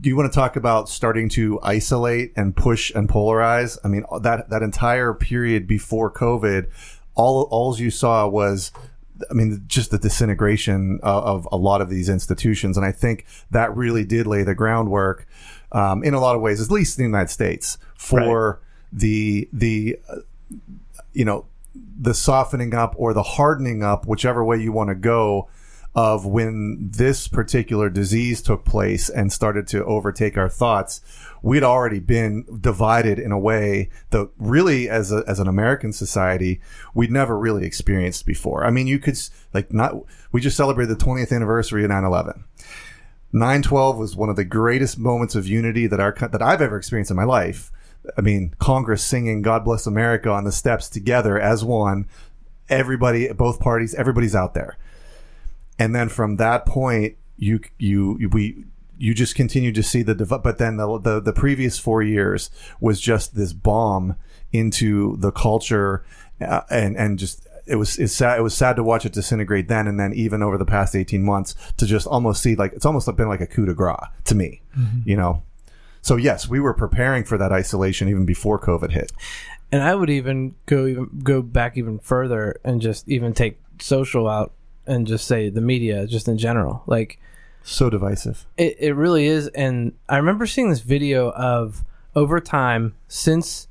do you want to talk about starting to isolate and push and polarize? I mean, that that entire period before COVID, all all you saw was, I mean, just the disintegration of, of a lot of these institutions. And I think that really did lay the groundwork um, in a lot of ways, at least in the United States, for right. the the uh, you know, the softening up or the hardening up, whichever way you want to go, of when this particular disease took place and started to overtake our thoughts. We'd already been divided in a way that really, as a, as an American society, we'd never really experienced before. I mean, you could like not. We just celebrated the twentieth anniversary of nine eleven. nine twelve was one of the greatest moments of unity that our that I've ever experienced in my life. I mean, Congress singing "God Bless America" on the steps together as one. Everybody, both parties, everybody's out there. And then from that point, you you we you just continue to see the dev- but then the, the the previous four years was just this bomb into the culture, uh, and and just it was it's sad it was sad to watch it disintegrate then, and then even over the past eighteen months to just almost see, like, it's almost been like a coup de grace to me, mm-hmm. you know. So yes, we were preparing for that isolation even before COVID hit. And I would even go even go back even further and just even take social out. And just say the media, just in general, like, so divisive. It it really is. And I remember seeing this video of, over time since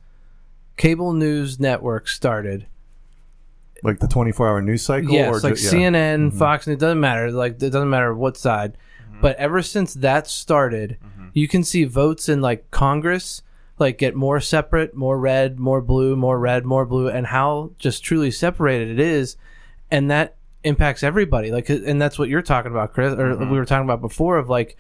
cable news networks started, like the twenty-four hour news cycle, yeah, or it's like ju- C N N, yeah. mm-hmm. Fox, and it doesn't matter. Like, it doesn't matter what side. Mm-hmm. But ever since that started, mm-hmm. you can see votes in, like, Congress, like, get more separate, more red, more blue, more red, more blue, and how just truly separated it is, and that impacts everybody. Like, and that's what you're talking about, Chris, or mm-hmm. we were talking about before, of like,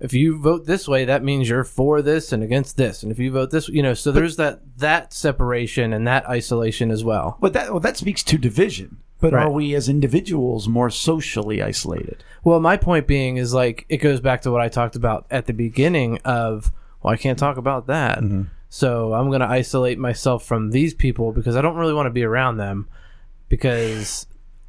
if you vote this way, that means you're for this and against this, and if you vote this, you know, so but, there's that that separation and that isolation as well. But that well, that speaks to division. But right. are we as individuals more socially isolated? Well, my point being is, like, it goes back to what I talked about at the beginning of, well, I can't talk about that, mm-hmm. so I'm going to isolate myself from these people because I don't really want to be around them, because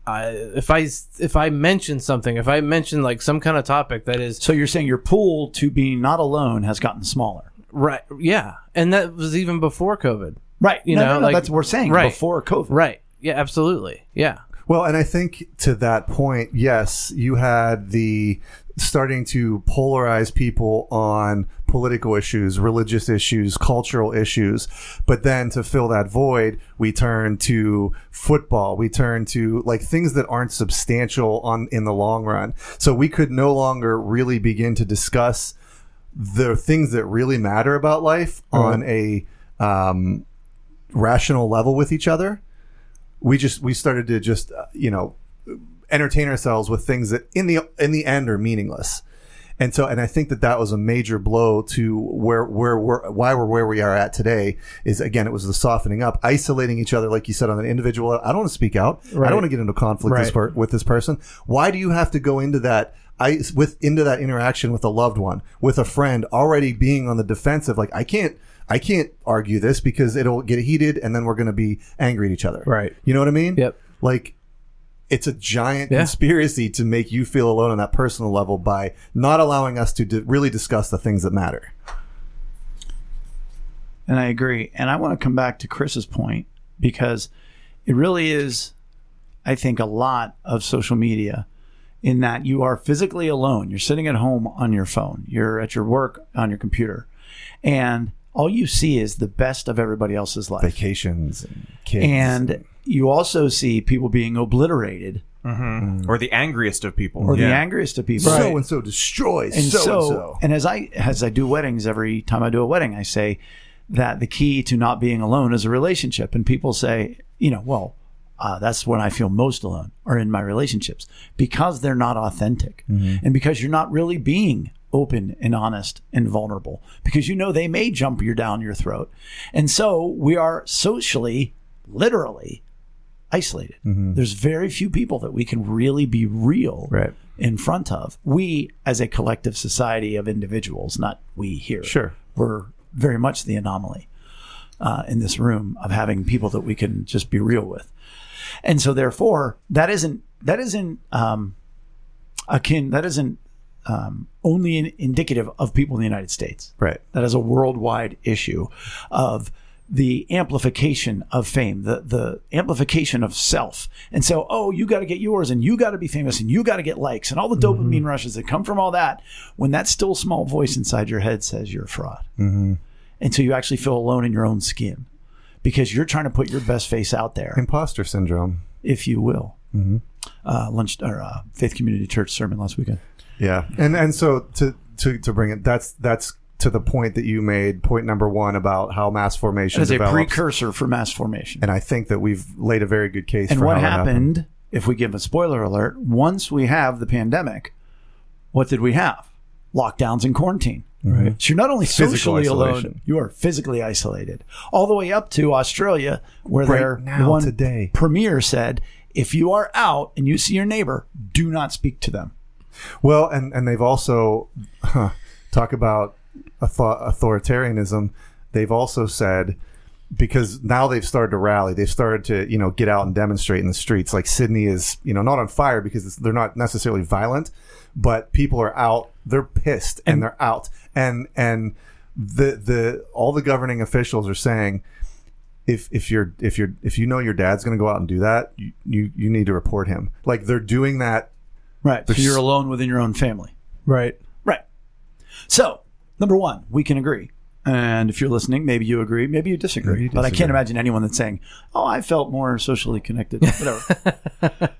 Uh, if I if I mention something, if I mention, like, some kind of topic that is... So you're saying your pool to be not alone has gotten smaller. Right. Yeah. And that was even before COVID. Right. You no, know, no, no, like, that's what we're saying, right. Before COVID. Right. Yeah, absolutely. Yeah. Well, and I think to that point, yes, you had the starting to polarize people on political issues, religious issues, cultural issues. But then to fill that void, we turn to football. We turn to, like, things that aren't substantial on in the long run. So we could no longer really begin to discuss the things that really matter about life mm-hmm. on a um, rational level with each other. We just we started to just, uh, you know, entertain ourselves with things that in the in the end are meaningless. And so, and I think that that was a major blow to where, where we're, why we're where we are at today is, again, it was the softening up, isolating each other, like you said, on an individual. I don't want to speak out. Right. I don't want to get into conflict right. this part, with this person. Why do you have to go into that, I, with, into that interaction with a loved one, with a friend, already being on the defensive? Like, I can't, I can't argue this because it'll get heated and then we're going to be angry at each other. Right. You know what I mean? Yep. Like, it's a giant yeah. conspiracy to make you feel alone on that personal level by not allowing us to d- really discuss the things that matter. And I agree. And I want to come back to Chris's point, because it really is, I think, a lot of social media in that you are physically alone. You're sitting at home on your phone. You're at your work on your computer. And all you see is the best of everybody else's life. Vacations and kids. And you also see people being obliterated. Mm-hmm. Or the angriest of people. Or yeah. the angriest of people. Right. So-and-so destroys and so-and-so. So, and as I as I do weddings, every time I do a wedding, I say that the key to not being alone is a relationship. And people say, you know, well, uh, that's when I feel most alone, or in my relationships, because they're not authentic. Mm-hmm. And because you're not really being open and honest and vulnerable, because you know they may jump you down your throat. And so we are socially, literally isolated. Mm-hmm. There's very few people that we can really be real right. in front of. We, as a collective society of individuals, not we here, sure. we're very much the anomaly uh, in this room of having people that we can just be real with. And so therefore, that isn't that isn't um, akin, that isn't um, only in, indicative of people in the United States. Right. That is a worldwide issue of the amplification of fame, the the amplification of self. And so, oh, you got to get yours, and you got to be famous, and you got to get likes, and all the dopamine mm-hmm. rushes that come from all that, when that still small voice inside your head says you're a fraud. Mm-hmm. And so you actually feel alone in your own skin because you're trying to put your best face out there. Imposter syndrome. If you will. Mm-hmm. Uh, lunch or uh, Faith Community Church sermon last weekend. Yeah. And and so to to, to bring it, that's that's to the point that you made, point number one about how mass formation is a precursor for mass formation. And I think that we've laid a very good case and for what happened, happened. If we give a spoiler alert, once we have the pandemic, what did we have? Lockdowns and quarantine. Right. So you're not only socially alone, you are physically isolated. All the way up to Australia, where right their now, one today. premier said, if you are out and you see your neighbor, do not speak to them. Well, and, and they've also huh, talk about authoritarianism. They've also said, because now they've started to rally, they've started to, you know, get out and demonstrate in the streets. Like Sydney is, you know, not on fire because it's, they're not necessarily violent, but people are out, they're pissed and, and they're out. And, and the, the, all the governing officials are saying, if, if you're, if you're, if you know your dad's going to go out and do that, you, you, you need to report him. Like they're doing that. Right. So you're alone within your own family. Right. Right. So, number one, we can agree. And if you're listening, maybe you agree, maybe you disagree. Maybe you disagree. But I can't imagine anyone that's saying, oh, I felt more socially connected. Whatever.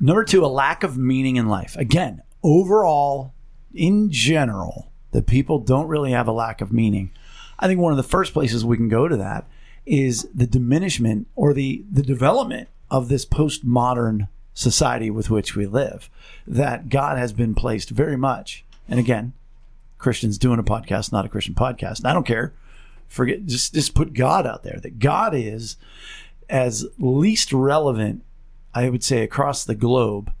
Number two, a lack of meaning in life. Again, overall, in general, the people don't really have a lack of meaning. I think one of the first places we can go to that is the diminishment or the, the development of this postmodern society with which we live, that God has been placed very much. And again, Christians doing a podcast, not a Christian podcast. I don't care. Forget, just just put God out there. That God is as least relevant, I would say, across the globe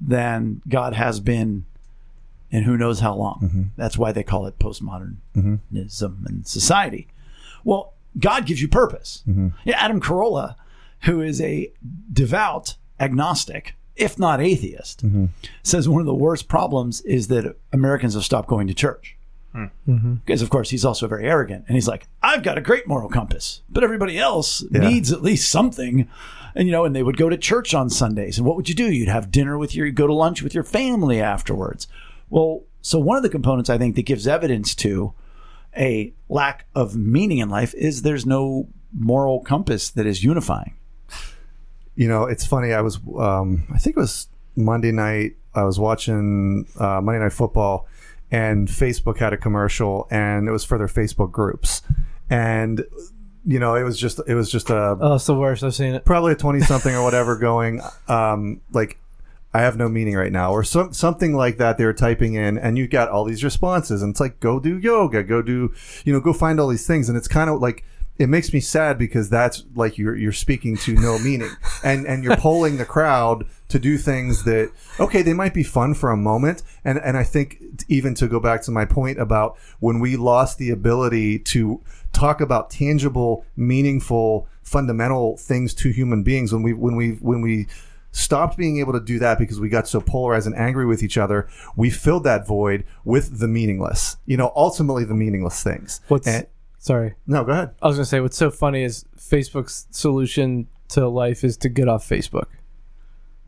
than God has been in who knows how long. Mm-hmm. That's why they call it postmodernism mm-hmm. and society. Well, God gives you purpose. Mm-hmm. Yeah, Adam Carolla, who is a devout agnostic, if not atheist, mm-hmm. says one of the worst problems is that Americans have stopped going to church. Mm-hmm. Because, of course, he's also very arrogant. And he's like, I've got a great moral compass, but everybody else yeah. needs at least something. And, you know, and they would go to church on Sundays. And what would you do? You'd have dinner with your, you'd go to lunch with your family afterwards. Well, so one of the components, I think, that gives evidence to a lack of meaning in life is there's no moral compass that is unifying. You know, it's funny. I was, um, I think it was Monday night. I was watching uh, Monday Night Football, and Facebook had a commercial, and it was for their Facebook groups. And you know, it was just, it was just a. Oh, it's the worst. I've seen it. Probably a twenty-something or whatever going, um, like, I have no meaning right now, or some something like that. They were typing in, and you got all these responses, and it's like, go do yoga, go do, you know, go find all these things, and it's kind of like. It makes me sad because that's like you're you're speaking to no meaning, and and you're polling the crowd to do things that, okay, they might be fun for a moment, and and I think even to go back to my point about when we lost the ability to talk about tangible, meaningful, fundamental things to human beings, when we when we when we stopped being able to do that because we got so polarized and angry with each other, we filled that void with the meaningless, you know, ultimately the meaningless things. What's and, Sorry. No, go ahead. I was going to say, what's so funny is Facebook's solution to life is to get off Facebook.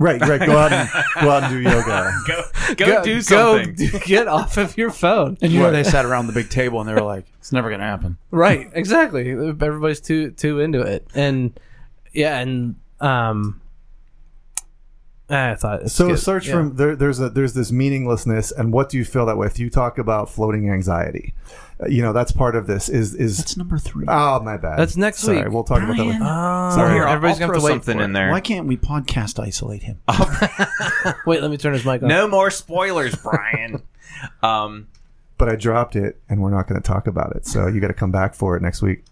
Right, right. Go out and go out and do yoga. go, go, go do something. Go, get off of your phone. And you know, they sat around the big table and they were like, "It's never going to happen." Right, exactly. Everybody's too too into it, and yeah, and um, I thought so. Good. Search yeah. from there, there's a there's this meaninglessness, and what do you fill that with? You talk about floating anxiety. You know, that's part of this is is that's number three. Oh, my bad. That's next Sorry, week. We'll talk Brian. about that later. Oh, Sorry, here, everybody's going to have to wait for it. in there. Why can't we podcast isolate him? Wait, let me turn his mic off. No more spoilers, Brian. um, but I dropped it, and we're not going to talk about it. So you got to come back for it next week.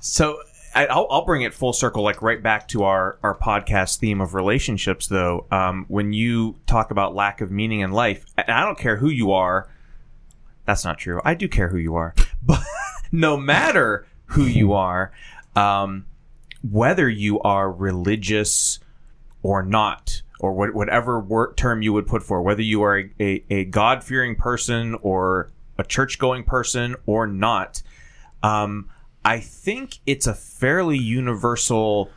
So I, I'll, I'll bring it full circle, like right back to our, our podcast theme of relationships, though. Um, when you talk about lack of meaning in life, and I don't care who you are. That's not true. I do care who you are. But no matter who you are, um, whether you are religious or not, or what, whatever word, term you would put for, whether you are a, a, a God-fearing person or a church-going person or not, um, I think it's a fairly universal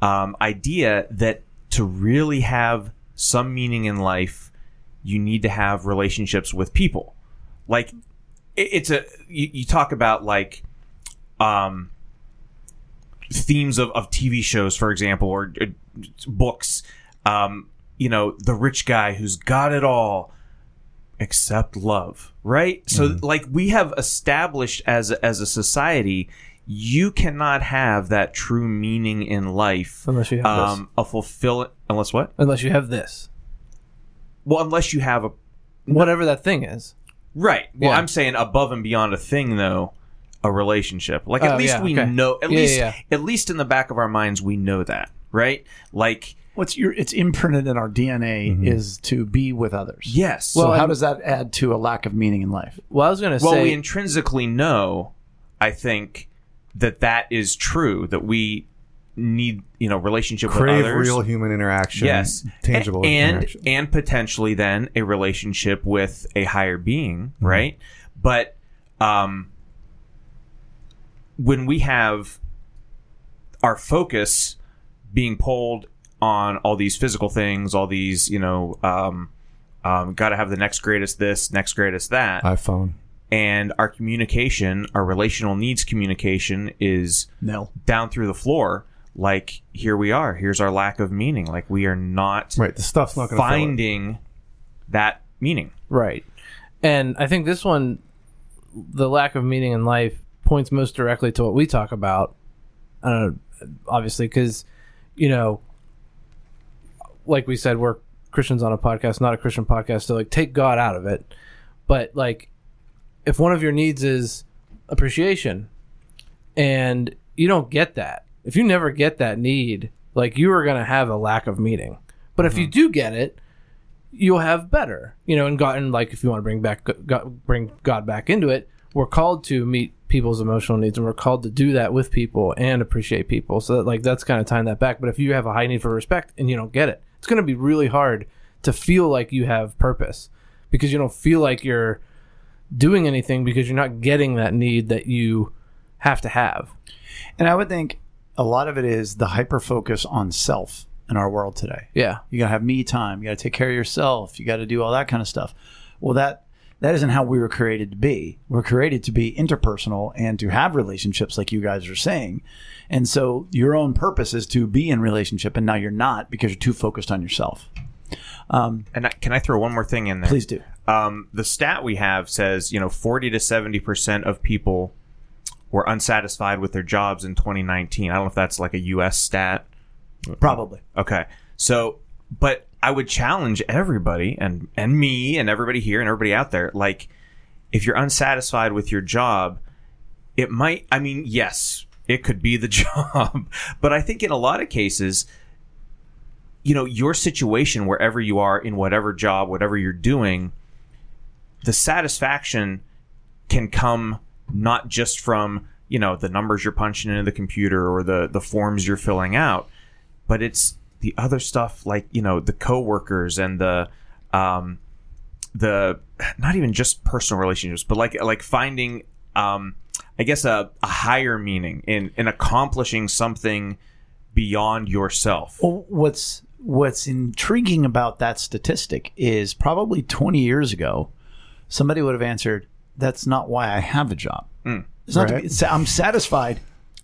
um, idea that to really have some meaning in life, you need to have relationships with people. Like, it's a you, you talk about like um, themes of, of T V shows, for example, or, or books. Um, you know, the rich guy who's got it all except love, right? Mm-hmm. So, like, we have established as a, as a society, you cannot have that true meaning in life unless you have um, this. a fulfill unless what unless you have this. Well, unless you have a whatever that thing is. Right. Well, yeah. I'm saying above and beyond a thing, though, a relationship. Like, at oh, least yeah, we okay. know. At yeah, least, yeah, yeah. at least in the back of our minds, we know that, right? Like, what's your? It's imprinted in our D N A mm-hmm. is to be with others. Yes. Well, so how does that add to a lack of meaning in life? Well, I was going to well, say. Well, we intrinsically know. I think that that is true. That we need, you know, relationship crave with others, real human interaction, yes, tangible and interaction. and potentially then a relationship with a higher being, mm-hmm. right? But um, when we have our focus being pulled on all these physical things, all these, you know, um, um, got to have the next greatest this, next greatest that, iPhone. And our communication, our relational needs communication, is no. down through the floor. Like, here we are. Here's our lack of meaning. Like, we are not, right, the stuff's not gonna finding that meaning. Right. And I think this one, the lack of meaning in life, points most directly to what we talk about, uh, obviously, because, you know, like we said, we're Christians on a podcast, not a Christian podcast, so, like, take God out of it. But, like, if one of your needs is appreciation and you don't get that, if you never get that need, like, you are going to have a lack of meaning. But mm-hmm. if you do get it, you'll have better, you know, and gotten, like, if you want to bring back, God, bring God back into it, we're called to meet people's emotional needs, and we're called to do that with people and appreciate people. So that, like, that's kind of tying that back. But if you have a high need for respect and you don't get it, it's going to be really hard to feel like you have purpose, because you don't feel like you're doing anything, because you're not getting that need that you have to have. And I would think a lot of it is the hyper focus on self in our world today. Yeah. You got to have me time. You got to take care of yourself. You got to do all that kind of stuff. Well, that, that isn't how we were created to be. We're created to be interpersonal and to have relationships, like you guys are saying. And so your own purpose is to be in relationship, and now you're not, because you're too focused on yourself. Um, and I, can I throw one more thing in there? Please do. Um, the stat we have says, you know, forty to seventy percent of people were unsatisfied with their jobs in twenty nineteen. I don't know if that's like a U S stat. Probably. Okay. So, but I would challenge everybody, and, and me and everybody here and everybody out there, like, if you're unsatisfied with your job, it might, I mean, yes, it could be the job, but I think in a lot of cases, you know, your situation, wherever you are in whatever job, whatever you're doing, the satisfaction can come not just from, you know, the numbers you're punching into the computer or the, the forms you're filling out, but it's the other stuff, like, you know, the coworkers and the um, the not even just personal relationships, but like like finding, um, I guess, a, a higher meaning in, in accomplishing something beyond yourself. Well, what's what's intriguing about that statistic is probably twenty years ago, somebody would have answered, that's not why I have a job. Mm, it's not right? to be, it's, I'm satisfied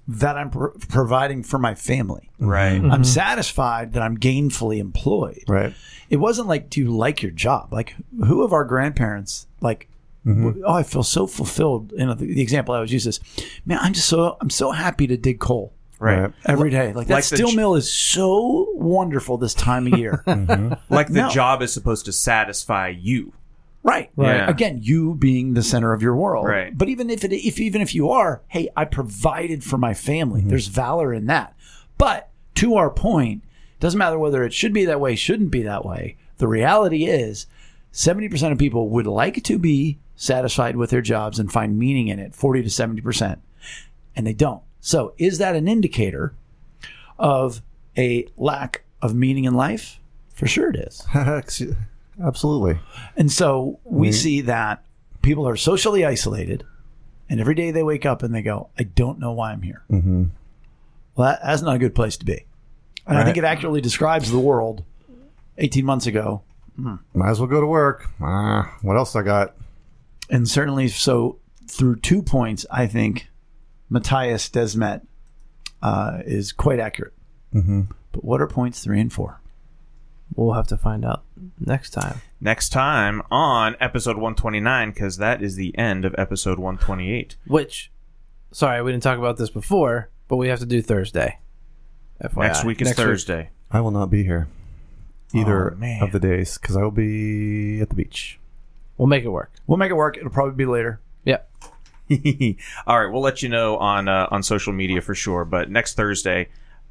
that I'm pro- providing for my family. Right. Mm-hmm. I'm satisfied that I'm gainfully employed. Right. It wasn't like, do you like your job? Like, who of our grandparents, like, mm-hmm. oh, I feel so fulfilled. You know, the, the example I always use is, man, I'm just so, I'm so happy to dig coal. Right. Every day. Like, that like steel j- mill is so wonderful this time of year. mm-hmm. Like the no. job is supposed to satisfy you. Right. Right. Yeah. Again, you being the center of your world. Right. But even if it, if even if you are, hey, I provided for my family. Mm-hmm. There's valor in that. But to our point, it doesn't matter whether it should be that way, shouldn't be that way. The reality is seventy percent of people would like to be satisfied with their jobs and find meaning in it, forty to seventy percent. And they don't. So is that an indicator of a lack of meaning in life? For sure it is. Absolutely. And so we I mean, see that people are socially isolated, and every day they wake up and they go, I don't know why I'm here. Mm-hmm. Well, that, that's not a good place to be. And right. I think it accurately describes the world eighteen months ago. Mm. Might as well go to work. Ah, what else I got? And certainly, so through two points, I think Matthias Desmet uh, is quite accurate. Mm-hmm. But what are points three and four? We'll have to find out next time. Next time on episode one twenty-nine, because that is the end of episode one twenty-eight. Which, sorry, we didn't talk about this before, but we have to do Thursday. F Y I. Next week is next Thursday. Week. I will not be here either oh, of the days, because I will be at the beach. We'll make it work. We'll make it work. It'll probably be later. Yep. All right, we'll let you know on uh, on social media for sure. But next Thursday,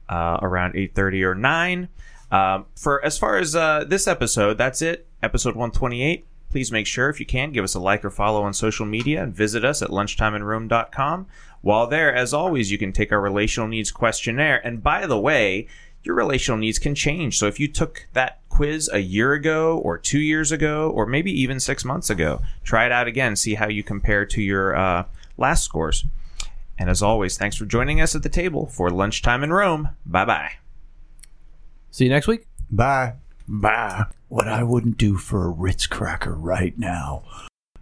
uh, around eight thirty or nine. Um, for as far as uh, this episode, that's it. Episode one twenty-eight. Please make sure, if you can, give us a like or follow on social media and visit us at lunchtime in rome dot com. While there, as always, you can take our relational needs questionnaire. And by the way, your relational needs can change. So if you took that quiz a year ago or two years ago or maybe even six months ago, try it out again. See how you compare to your uh, last scores. And as always, thanks for joining us at the table for Lunchtime in Rome. Bye-bye. See you next week. Bye. Bye. What I wouldn't do for a Ritz cracker right now.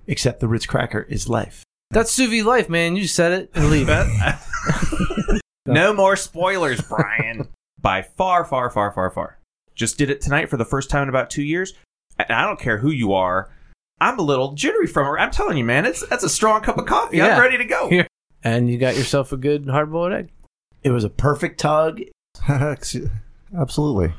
Except the Ritz cracker is life. That's sous vide life, man. You just said it and leave it. No more spoilers, Brian. By far, far, far, far, far. Just did it tonight for the first time in about two years. And I don't care who you are. I'm a little jittery from it. I'm telling you, man. It's That's a strong cup of coffee. Yeah. I'm ready to go. Here. And you got yourself a good hard-boiled egg. It was a perfect tug. Absolutely.